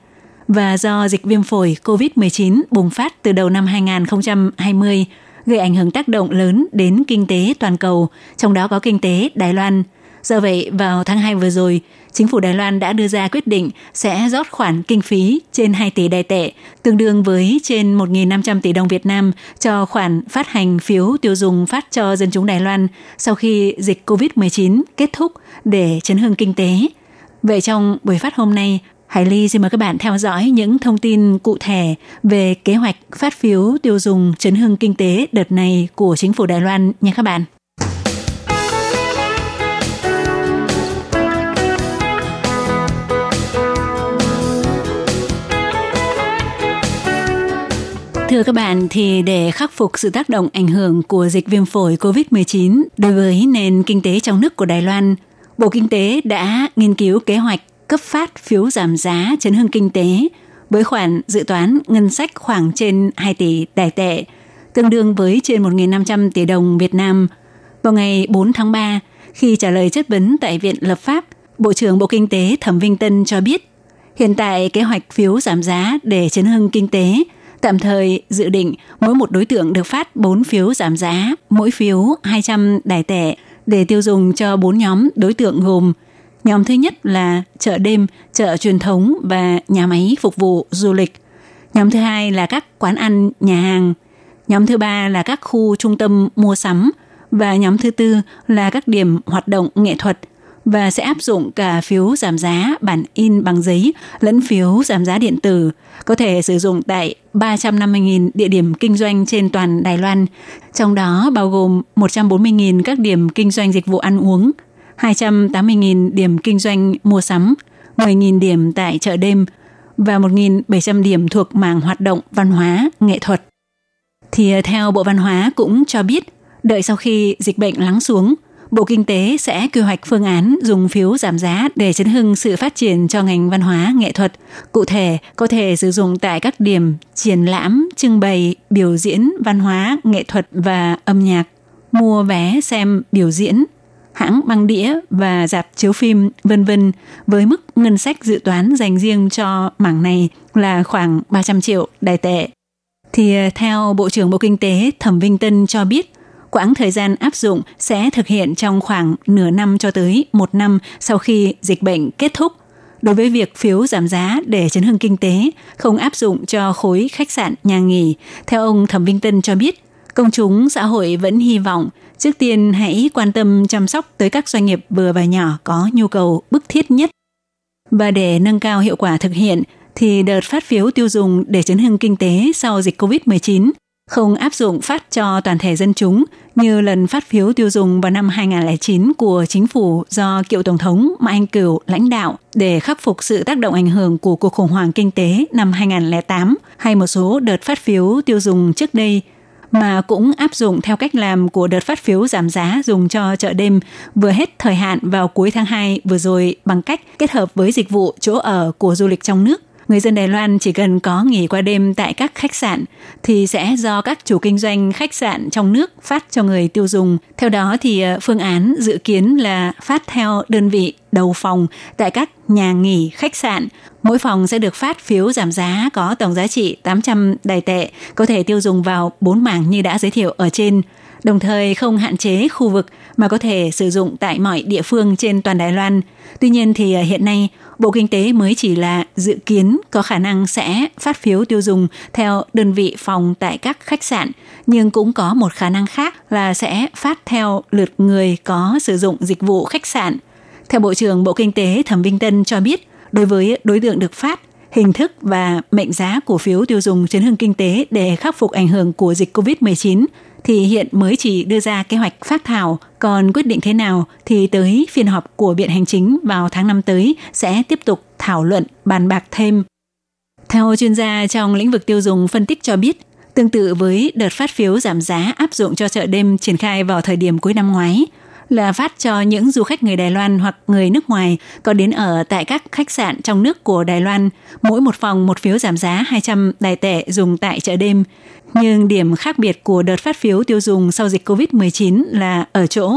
Và do dịch viêm phổi COVID-19 bùng phát từ đầu năm 2020 gây ảnh hưởng tác động lớn đến kinh tế toàn cầu, trong đó có kinh tế Đài Loan. Do vậy, vào tháng 2 vừa rồi, chính phủ Đài Loan đã đưa ra quyết định sẽ rót khoản kinh phí trên 2 tỷ Đài tệ, tương đương với trên 1.500 tỷ đồng Việt Nam cho khoản phát hành phiếu tiêu dùng phát cho dân chúng Đài Loan sau khi dịch COVID-19 kết thúc để chấn hưng kinh tế. Vậy trong buổi phát hôm nay, Hải Ly xin mời các bạn theo dõi những thông tin cụ thể về kế hoạch phát phiếu tiêu dùng chấn hưng kinh tế đợt này của chính phủ Đài Loan nha các bạn. Thưa các bạn, thì để khắc phục sự tác động ảnh hưởng của dịch viêm phổi COVID-19 đối với nền kinh tế trong nước của Đài Loan, Bộ Kinh tế đã nghiên cứu kế hoạch cấp phát phiếu giảm giá chấn hưng kinh tế với khoản dự toán ngân sách khoảng trên 2 tỷ Đài tệ, tương đương với trên 1.500 tỷ đồng Việt Nam. Vào ngày 4 tháng 3, khi trả lời chất vấn tại Viện Lập pháp, Bộ trưởng Bộ Kinh tế Thẩm Vinh Tân cho biết, hiện tại kế hoạch phiếu giảm giá để chấn hưng kinh tế tạm thời dự định mỗi một đối tượng được phát 4 phiếu giảm giá, mỗi phiếu 200 Đài tệ để tiêu dùng cho 4 nhóm đối tượng gồm: nhóm thứ nhất là chợ đêm, chợ truyền thống và nhà máy phục vụ du lịch. Nhóm thứ hai là các quán ăn, nhà hàng. Nhóm thứ ba là các khu trung tâm mua sắm. Và nhóm thứ tư là các điểm hoạt động nghệ thuật. Và sẽ áp dụng cả phiếu giảm giá bản in bằng giấy lẫn phiếu giảm giá điện tử, có thể sử dụng tại 350.000 địa điểm kinh doanh trên toàn Đài Loan, trong đó bao gồm 140.000 các điểm kinh doanh dịch vụ ăn uống, 280.000 điểm kinh doanh mua sắm, 10.000 điểm tại chợ đêm và 1.700 điểm thuộc mảng hoạt động văn hóa, nghệ thuật. Thì theo Bộ Văn hóa cũng cho biết, đợi sau khi dịch bệnh lắng xuống, Bộ Kinh tế sẽ quy hoạch phương án dùng phiếu giảm giá để chấn hưng sự phát triển cho ngành văn hóa, nghệ thuật. Cụ thể, có thể sử dụng tại các điểm triển lãm, trưng bày, biểu diễn, văn hóa, nghệ thuật và âm nhạc, mua vé xem biểu diễn, hãng băng đĩa và rạp chiếu phim, v.v. với mức ngân sách dự toán dành riêng cho mảng này là khoảng 300 triệu Đài tệ. Thì theo Bộ trưởng Bộ Kinh tế Thẩm Vinh Tân cho biết, quãng thời gian áp dụng sẽ thực hiện trong khoảng nửa năm cho tới một năm sau khi dịch bệnh kết thúc. Đối với việc phiếu giảm giá để chấn hưng kinh tế không áp dụng cho khối khách sạn, nhà nghỉ, theo ông Thẩm Vinh Tân cho biết, công chúng xã hội vẫn hy vọng trước tiên hãy quan tâm chăm sóc tới các doanh nghiệp vừa và nhỏ có nhu cầu bức thiết nhất. Và để nâng cao hiệu quả thực hiện, thì đợt phát phiếu tiêu dùng để chấn hưng kinh tế sau dịch COVID-19 không áp dụng phát cho toàn thể dân chúng như lần phát phiếu tiêu dùng vào năm 2009 của chính phủ do cựu Tổng thống Mã Anh Cửu lãnh đạo để khắc phục sự tác động ảnh hưởng của cuộc khủng hoảng kinh tế năm 2008 hay một số đợt phát phiếu tiêu dùng trước đây, mà cũng áp dụng theo cách làm của đợt phát phiếu giảm giá dùng cho chợ đêm vừa hết thời hạn vào cuối tháng 2 vừa rồi bằng cách kết hợp với dịch vụ chỗ ở của du lịch trong nước. Người dân Đài Loan chỉ cần có nghỉ qua đêm tại các khách sạn thì sẽ do các chủ kinh doanh khách sạn trong nước phát cho người tiêu dùng. Theo đó thì phương án dự kiến là phát theo đơn vị đầu phòng tại các nhà nghỉ khách sạn. Mỗi phòng sẽ được phát phiếu giảm giá có tổng giá trị 800 Đài tệ, có thể tiêu dùng vào 4 mảng như đã giới thiệu ở trên. Đồng thời không hạn chế khu vực mà có thể sử dụng tại mọi địa phương trên toàn Đài Loan. Tuy nhiên thì hiện nay, Bộ Kinh tế mới chỉ là dự kiến có khả năng sẽ phát phiếu tiêu dùng theo đơn vị phòng tại các khách sạn, nhưng cũng có một khả năng khác là sẽ phát theo lượt người có sử dụng dịch vụ khách sạn. Theo Bộ trưởng Bộ Kinh tế Thẩm Vinh Tân cho biết, đối với đối tượng được phát, hình thức và mệnh giá của phiếu tiêu dùng chấn hưng kinh tế để khắc phục ảnh hưởng của dịch COVID-19 thì hiện mới chỉ đưa ra kế hoạch phác thảo, còn quyết định thế nào thì tới phiên họp của Viện Hành Chính vào tháng 5 tới sẽ tiếp tục thảo luận, bàn bạc thêm. Theo chuyên gia trong lĩnh vực tiêu dùng phân tích cho biết, tương tự với đợt phát phiếu giảm giá áp dụng cho chợ đêm triển khai vào thời điểm cuối năm ngoái, là phát cho những du khách người Đài Loan hoặc người nước ngoài có đến ở tại các khách sạn trong nước của Đài Loan, mỗi một phòng một phiếu giảm giá 200 Đài tệ dùng tại chợ đêm. Nhưng điểm khác biệt của đợt phát phiếu tiêu dùng sau dịch COVID-19 là ở chỗ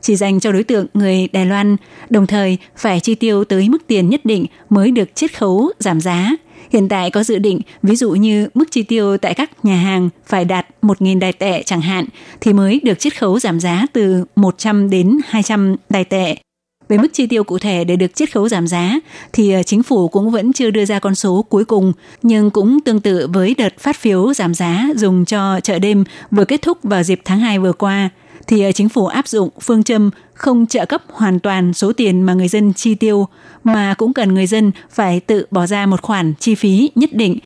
chỉ dành cho đối tượng người Đài Loan, đồng thời phải chi tiêu tới mức tiền nhất định mới được chiết khấu giảm giá. Hiện tại có dự định, ví dụ như mức chi tiêu tại các nhà hàng phải đạt 1.000 Đài tệ chẳng hạn, thì mới được chiết khấu giảm giá từ 100 đến 200 Đài tệ. Về mức chi tiêu cụ thể để được chiết khấu giảm giá, thì chính phủ cũng vẫn chưa đưa ra con số cuối cùng, nhưng cũng tương tự với đợt phát phiếu giảm giá dùng cho chợ đêm vừa kết thúc vào dịp tháng 2 vừa qua, thì chính phủ áp dụng phương châm không trợ cấp hoàn toàn số tiền mà người dân chi tiêu, mà cũng cần người dân phải tự bỏ ra một khoản chi phí nhất định.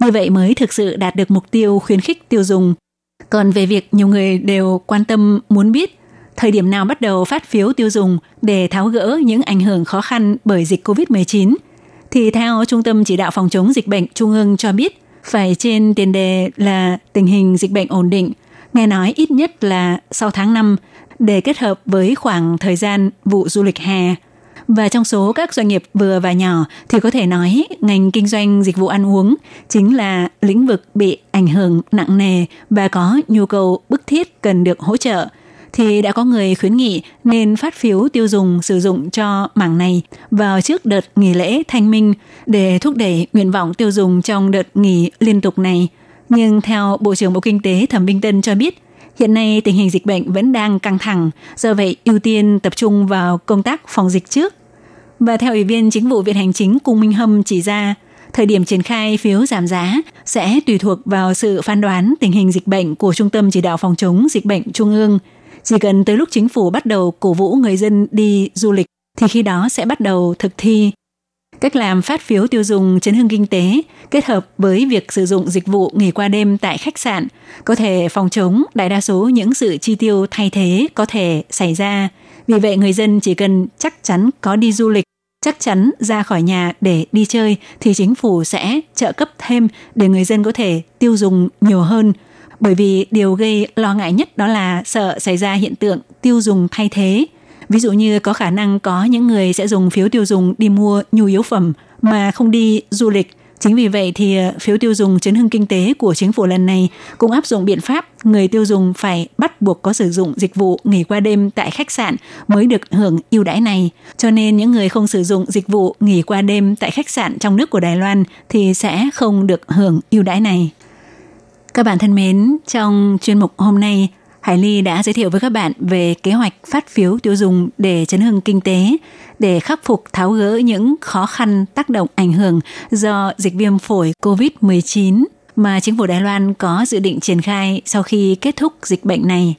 Như vậy mới thực sự đạt được mục tiêu khuyến khích tiêu dùng. Còn về việc nhiều người đều quan tâm muốn biết thời điểm nào bắt đầu phát phiếu tiêu dùng để tháo gỡ những ảnh hưởng khó khăn bởi dịch COVID-19, thì theo Trung tâm Chỉ đạo Phòng chống dịch bệnh Trung ương cho biết, phải trên tiền đề là tình hình dịch bệnh ổn định, nghe nói ít nhất là sau tháng 5 để kết hợp với khoảng thời gian vụ du lịch hè. Và trong số các doanh nghiệp vừa và nhỏ thì có thể nói ngành kinh doanh dịch vụ ăn uống chính là lĩnh vực bị ảnh hưởng nặng nề và có nhu cầu bức thiết cần được hỗ trợ. Thì đã có người khuyến nghị nên phát phiếu tiêu dùng sử dụng cho mảng này vào trước đợt nghỉ lễ Thanh Minh để thúc đẩy nguyện vọng tiêu dùng trong đợt nghỉ liên tục này. Nhưng theo Bộ trưởng Bộ Kinh tế Thẩm Minh Tân cho biết, hiện nay tình hình dịch bệnh vẫn đang căng thẳng, do vậy ưu tiên tập trung vào công tác phòng dịch trước. Và theo Ủy viên Chính vụ Viện Hành Chính Cung Minh Hâm chỉ ra, thời điểm triển khai phiếu giảm giá sẽ tùy thuộc vào sự phán đoán tình hình dịch bệnh của Trung tâm Chỉ đạo Phòng chống dịch bệnh Trung ương. Chỉ cần tới lúc chính phủ bắt đầu cổ vũ người dân đi du lịch thì khi đó sẽ bắt đầu thực thi. Cách làm phát phiếu tiêu dùng chấn hưng kinh tế kết hợp với việc sử dụng dịch vụ nghỉ qua đêm tại khách sạn có thể phòng chống đại đa số những sự chi tiêu thay thế có thể xảy ra. Vì vậy người dân chỉ cần chắc chắn có đi du lịch, chắc chắn ra khỏi nhà để đi chơi thì chính phủ sẽ trợ cấp thêm để người dân có thể tiêu dùng nhiều hơn. Bởi vì điều gây lo ngại nhất đó là sợ xảy ra hiện tượng tiêu dùng thay thế. Ví dụ như có khả năng có những người sẽ dùng phiếu tiêu dùng đi mua nhu yếu phẩm mà không đi du lịch. Chính vì vậy thì phiếu tiêu dùng chấn hưng kinh tế của chính phủ lần này cũng áp dụng biện pháp người tiêu dùng phải bắt buộc có sử dụng dịch vụ nghỉ qua đêm tại khách sạn mới được hưởng ưu đãi này. Cho nên những người không sử dụng dịch vụ nghỉ qua đêm tại khách sạn trong nước của Đài Loan thì sẽ không được hưởng ưu đãi này. Các bạn thân mến, trong chuyên mục hôm nay, Hải Ly đã giới thiệu với các bạn về kế hoạch phát phiếu tiêu dùng để chấn hưng kinh tế, để khắc phục tháo gỡ những khó khăn tác động ảnh hưởng do dịch viêm phổi COVID-19 mà chính phủ Đài Loan có dự định triển khai sau khi kết thúc dịch bệnh này.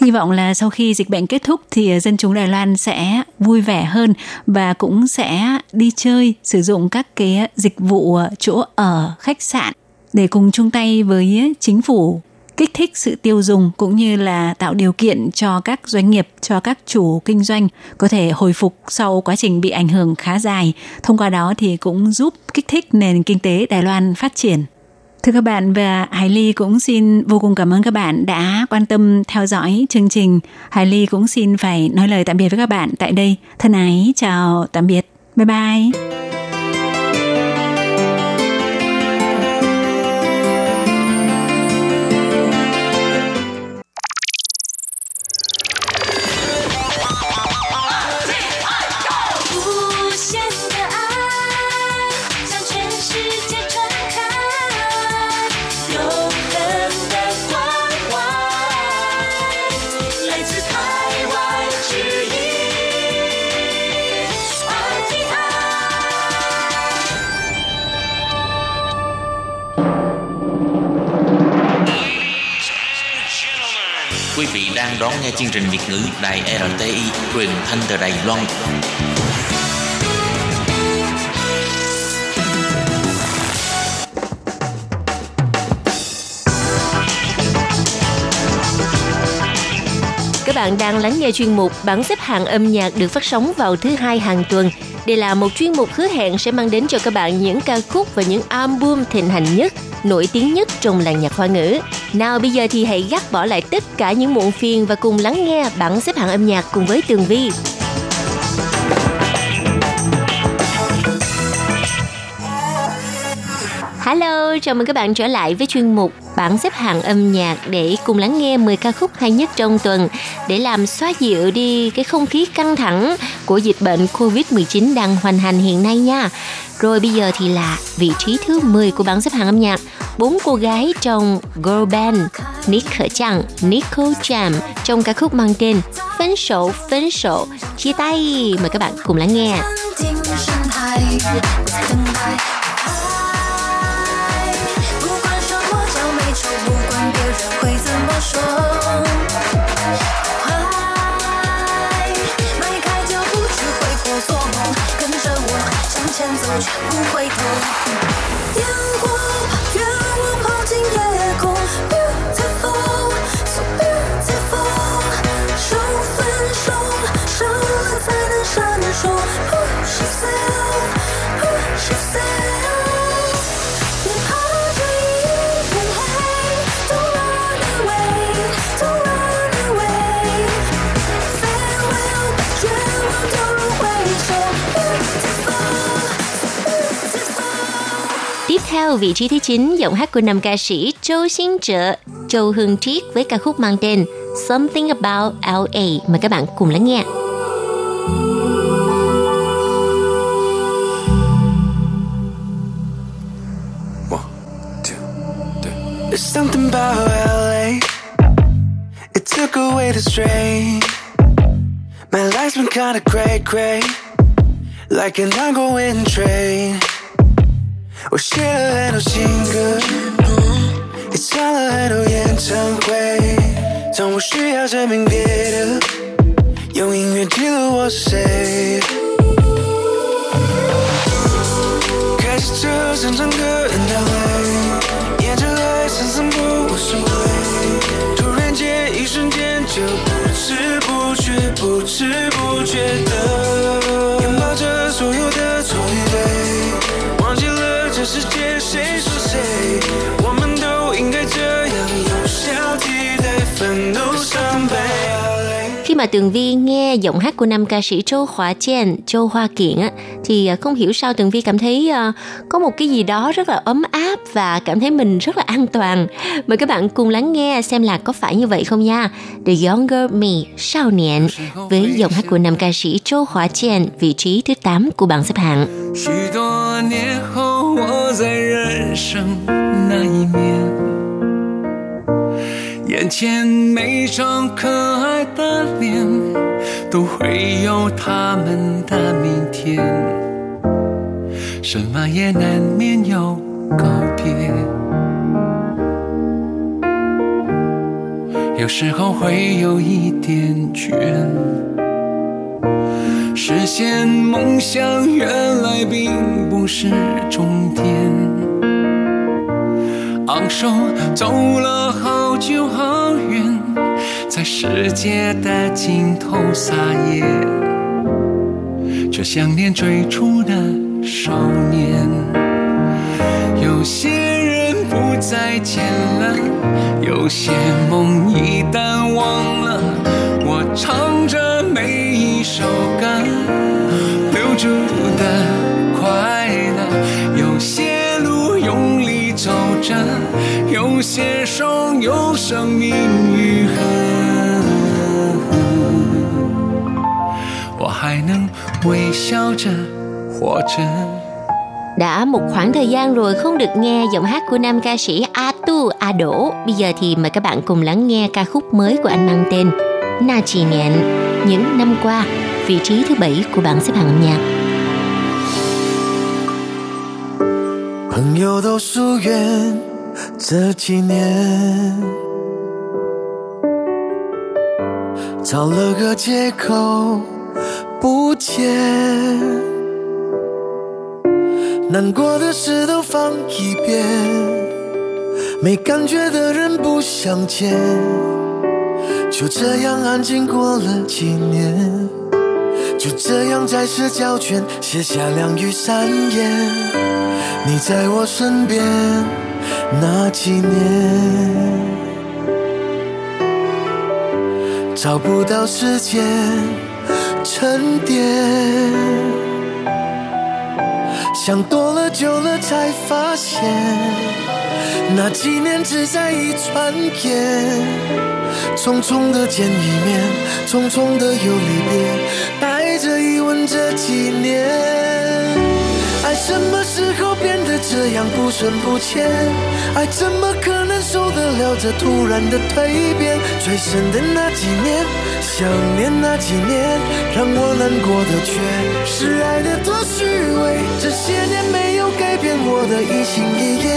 Hy vọng là sau khi dịch bệnh kết thúc thì dân chúng Đài Loan sẽ vui vẻ hơn và cũng sẽ đi chơi, sử dụng các cái dịch vụ chỗ ở, khách sạn để cùng chung tay với chính phủ kích thích sự tiêu dùng cũng như là tạo điều kiện cho các doanh nghiệp, cho các chủ kinh doanh có thể hồi phục sau quá trình bị ảnh hưởng khá dài. Thông qua đó thì cũng giúp kích thích nền kinh tế Đài Loan phát triển. Thưa các bạn, và Hải Ly cũng xin vô cùng cảm ơn các bạn đã quan tâm theo dõi chương trình. Hải Ly cũng xin phải nói lời tạm biệt với các bạn tại đây. Thân ái, chào, tạm biệt. Bye bye. Đón nghe chương trình Việt ngữ Đài RTI truyền thanh từ Đài Loan. Các bạn đang lắng nghe chuyên mục bảng xếp hạng âm nhạc được phát sóng vào thứ Hai hàng tuần. Đây là một chuyên mục hứa hẹn sẽ mang đến cho các bạn những ca khúc và những album thịnh hành nhất, nổi tiếng nhất trong làng nhạc Hoa ngữ. Nào bây giờ thì hãy gác bỏ lại tất cả những muộn phiền và cùng lắng nghe bảng xếp hạng âm nhạc cùng với Tường Vy. Hello, chào mừng các bạn trở lại với chuyên mục bảng xếp hạng âm nhạc để cùng lắng nghe 10 ca khúc hay nhất trong tuần để làm xoa dịu đi cái không khí căng thẳng của dịch bệnh COVID-19 đang hoành hành hiện nay nha. Rồi bây giờ thì là vị trí thứ 10 của bảng xếp hạng âm nhạc. 4 cô gái trong girl band Nico Chang trong ca khúc mang tên Phấn sổ, chia tay. Mời các bạn cùng lắng nghe. Theo vị trí thứ 9, giọng hát của nam ca sĩ Châu Xin Trợ, Châu Hương Triết với ca khúc mang tên Something About LA. Mời các bạn cùng lắng nghe. One, two, three. There's something about LA. It took away the strain. My life's been kind of cray-cray, like an ongoing train. 我写了很多情歌 mà Tường Vy nghe giọng hát của nam ca sĩ Châu Hoa Kiện á, thì không hiểu sao Tường Vy cảm thấy có một cái gì đó rất là ấm áp và cảm thấy mình rất là an toàn. Mời các bạn cùng lắng nghe xem là có phải như vậy không nha. The Younger Me, Sao Niên với giọng hát của nam ca sĩ Châu Hoa Kiện, vị trí thứ 8 của bảng xếp hạng. 眼前每张可爱的脸 都会有他们的明天 什么也难免有告别有时候会有一点倦，实现梦想原来并不是终点，昂首走了好久好远，在世界的尽头撒野，却想念最初的少年。有些人不再见了，有些梦一旦忘了，我唱着每一首歌，留住的快乐。有些路用力走着，有些伤有生命愈合，我还能微笑着活着。Đã một khoảng thời gian rồi không được nghe giọng hát của nam ca sĩ A Tu A Đỗ. Bây giờ thì mời các bạn cùng lắng nghe ca khúc mới của anh mang tên Na Chi Nghẹn. Những năm qua, vị trí thứ 7 của bảng xếp hạng âm nhạc. 朋友都疏远这几年，找了个借口不见， 难过的事都放一边，没感觉的人不相欠，就这样安静过了几年，就这样在视交卷，写下两语三言。你在我身边那几年，找不到时间沉淀， 想多了久了才发现，那几年只在一转眼，从中的见一面，从中的有离别，带着疑问这几年，爱什么时候变得这样不顺不切，爱怎么可能受得了这突然的蜕变，最深的那几年，想念那几年让我难过的却是爱的多虚伪，这些年没有改变我的异性一夜，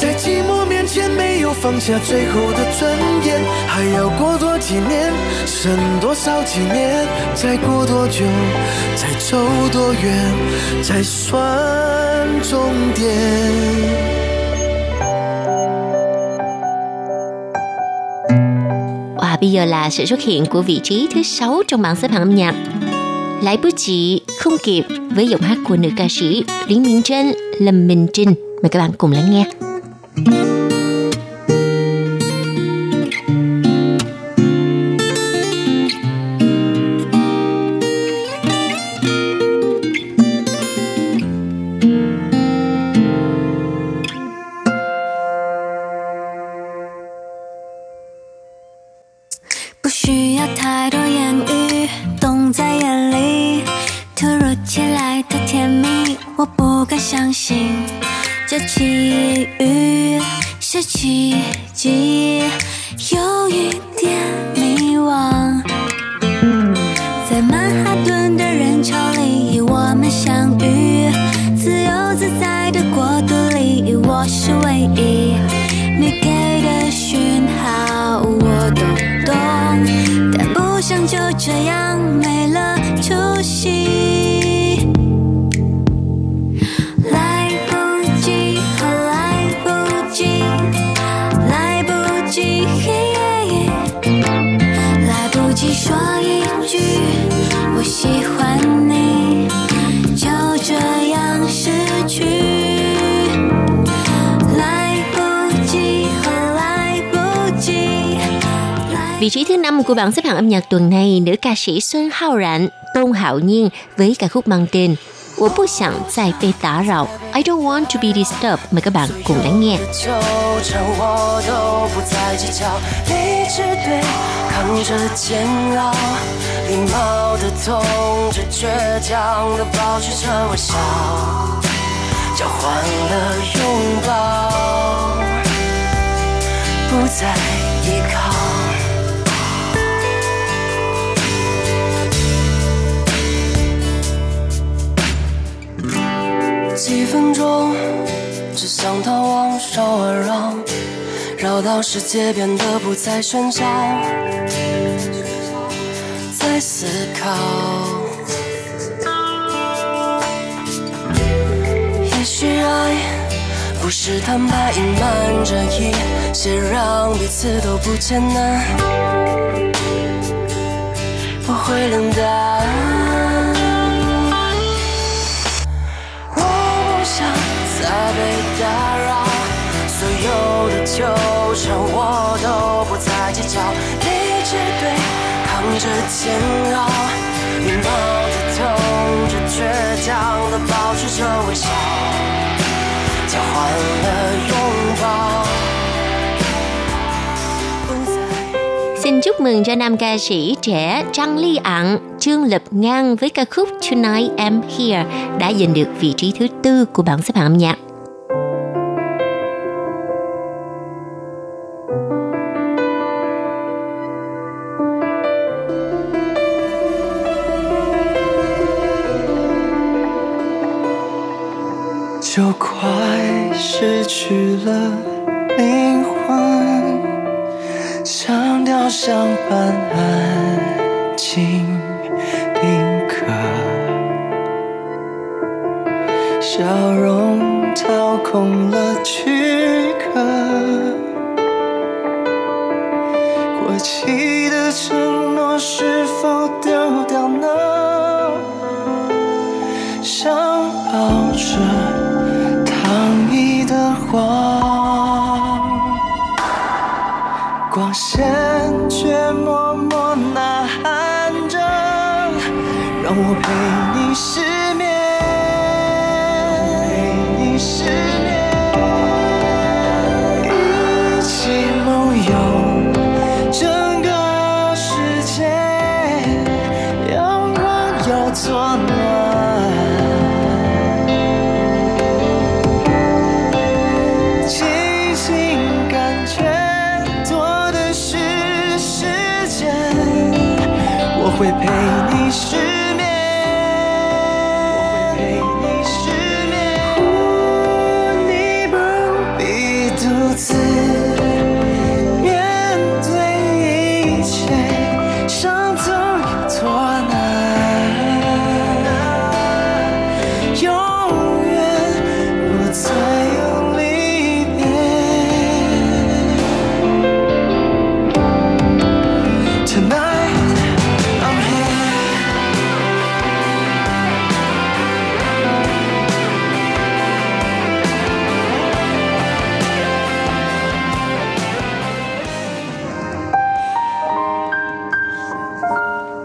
在寂寞面前没有放下最后的尊严，还要过多几年，剩多少几年，再过多久，再抽多远，才算终点。 Và bây giờ là sự xuất hiện của vị trí thứ 6 trong bảng xếp hạng âm nhạc. Lại bước chị không kịp với giọng hát của nữ ca sĩ Lý Minh Trân, Lâm Minh Trinh. Mời các bạn cùng lắng nghe. Vị trí thứ 5 của bảng xếp hạng âm nhạc tuần này, nữ ca sĩ Xuân Hao Rạn, Tôn Hạo Nhiên với ca khúc mang tên I don't want to be disturbed. Mời các bạn cùng lắng nghe. 绕到世界变得不再喧嚣，在思考。也许爱不是坦白隐瞒着一些，让彼此都不艰难，不会冷淡。再被打扰，所有的纠缠我都不再计较，理智对抗着煎熬，眼眸的痛着倔强的保持着微笑，交换了拥抱。Xin chúc mừng cho nam ca sĩ trẻ Trang Ly Ạn, Trương Lập Ngang với ca khúc Tonight I'm Here đã giành được vị trí thứ 4 của bảng xếp hạng âm nhạc.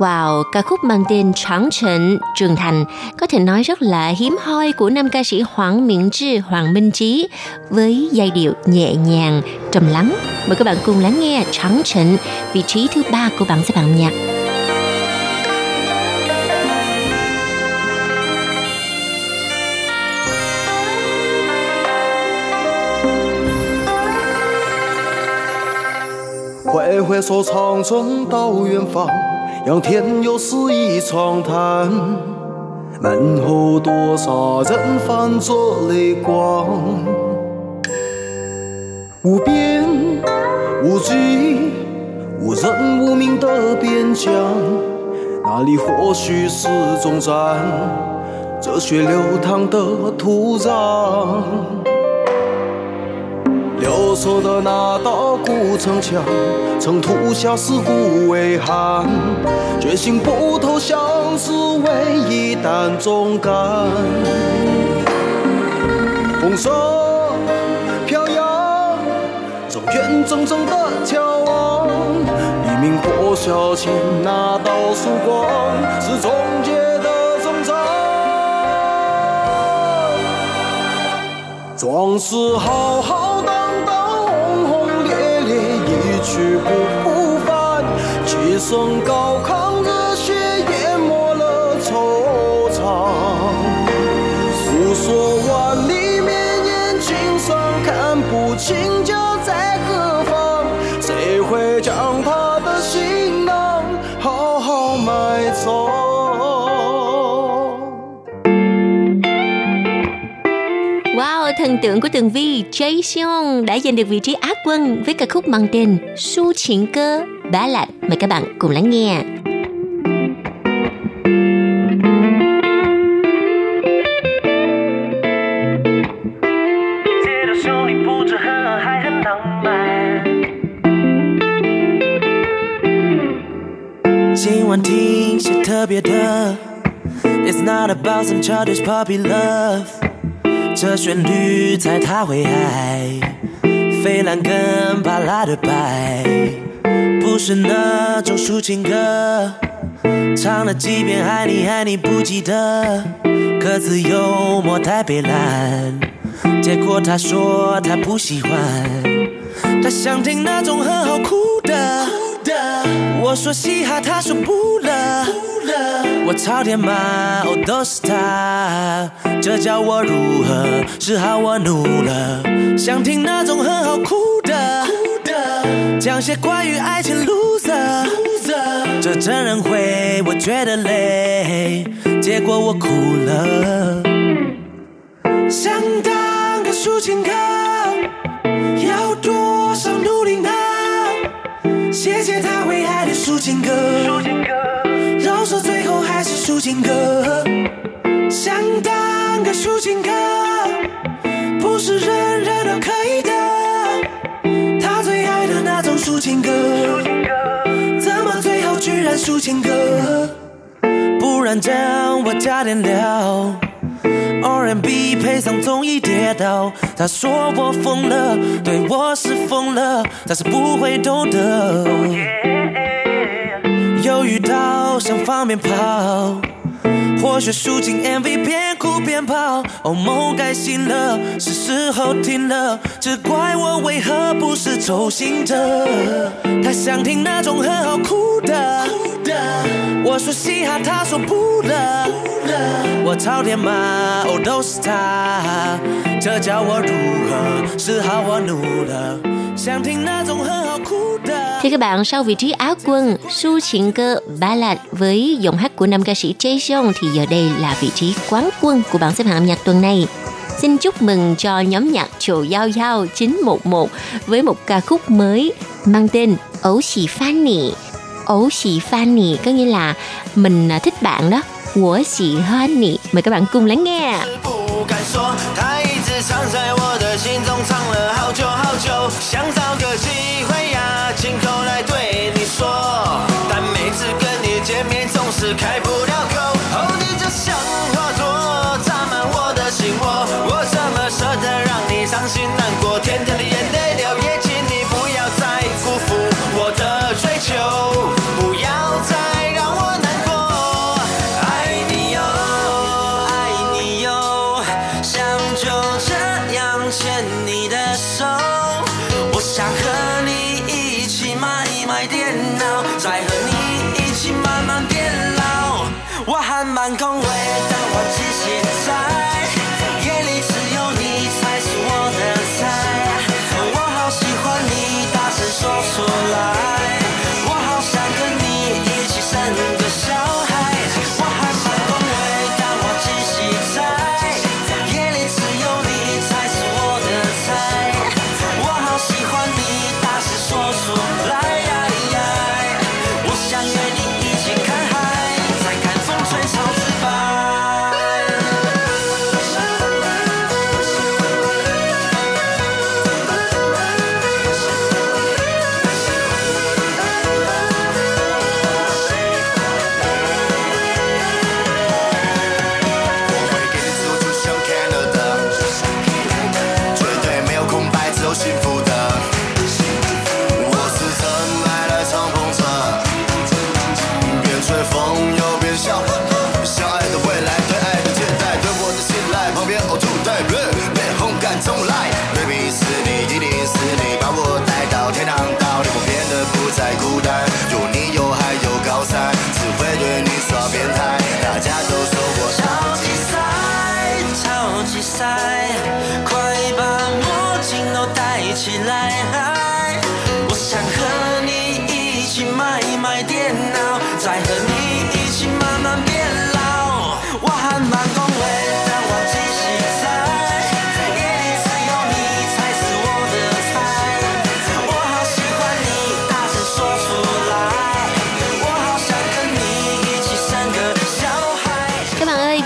Wow, ca khúc mang tên Tráng Trịnh, Trường Thành có thể nói rất là hiếm hoi của nam ca sĩ Hoàng Minh Trí với giai điệu nhẹ nhàng, trầm lắng. Mời các bạn cùng lắng nghe Tráng Trịnh, vị trí thứ 3 của bảng xếp hạng âm nhạc. Huệ huệ số sóng xuống tàu yên phòng 仰天又是一场谈 门后多少人泛着泪光 无边无际 无人无名的边疆 那里或许是终站 这血流淌的土壤 留守的那道古城墙，尘土下尸骨未寒，决心不投降是唯一胆忠肝。风说飘扬，从远铮铮的眺望，黎明破晓前那道曙光是终结的征兆。壮士浩浩。去步不返，齐声高亢，热血淹没了惆怅。无所万里绵延青山，看不清家在何方。谁会将他的行囊好好埋藏？ thần tượng của Tường Vy, Jae Seong đã giành được vị trí á quân với ca khúc mang tên Su Chiến Cơ Ballad. Mời các bạn cùng lắng nghe. It's not about some childish puppy love. 这旋律在他会爱飞兰跟巴拉的白，不是那种抒情歌，唱了几遍爱你爱你不记得，歌词幽默太悲惨，结果他说他不喜欢，他想听那种很好哭的，我说嘻哈他说不了，我朝天马哦都是他，这叫我如何是好，我怒了，想听那种很好哭的，讲些关于爱情 loser， 这真人会我觉得累，结果我哭了，想当个抒情歌要多少努力呢，谢谢他会爱的抒情歌，都说最后还是抒情歌，想当个抒情歌，不是人人都可以的。他最爱的那种抒情歌，怎么最后居然抒情歌？不然这样我加点料 ，R&B 配上综艺跌倒。他说我疯了，对我是疯了，他是不会懂得。又遇到想放鞭炮，或许输进 MV 边哭边跑，哦梦该醒了，是时候停了，只怪我为何不是周行者，他想听那种很好哭的，我说嘻哈他说不了，我操天马哦都是他，这叫我如何是好，我怒了，想听那种很好哭的. Thưa các bạn, sau vị trí á quân Su Chiến Cơ Ballad với giọng hát của nam ca sĩ Jae Seong thì giờ đây là vị trí quán quân của bảng xếp hạng âm nhạc tuần này. Xin chúc mừng cho nhóm nhạc Chồ Giao Giao 911 với một ca khúc mới mang tên Ấu Xì Phan Nị. Ấu Xì Phan Nị có nghĩa là mình thích bạn đó. Ấu Xì Phan Nị. Mời các bạn cùng lắng nghe. 但每次跟你见面总是开不了口，哦你就像花朵扎满我的心窝，我怎么舍得让你伤心难过，甜甜的眼泪流，也请你不要再辜负我的追求，不要再让我难过，爱你哟爱你哟，想就这样牵你的手，我想和你买电脑，再和你一起慢慢变老，我还蛮空位，但我只现在夜里只有你才是我的菜，我好喜欢你，大声说出来，我好想跟你一起生个小孩，我还蛮空位，但我只现在夜里只有你才是我的菜，我好喜欢你，大声说出来，夜里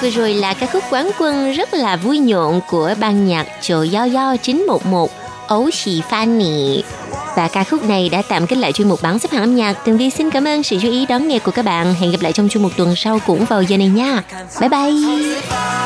Vừa rồi là ca khúc quán quân rất là vui nhộn của ban nhạc Chợ Giao Giao 911 Ấu Chị Fanny. Và ca khúc này đã tạm kết lại chuyên mục bảng xếp hạng âm nhạc. Tường Vy xin cảm ơn sự chú ý đón nghe của các bạn. Hẹn gặp lại trong chuyên mục tuần sau cũng vào giờ này nha. Bye bye.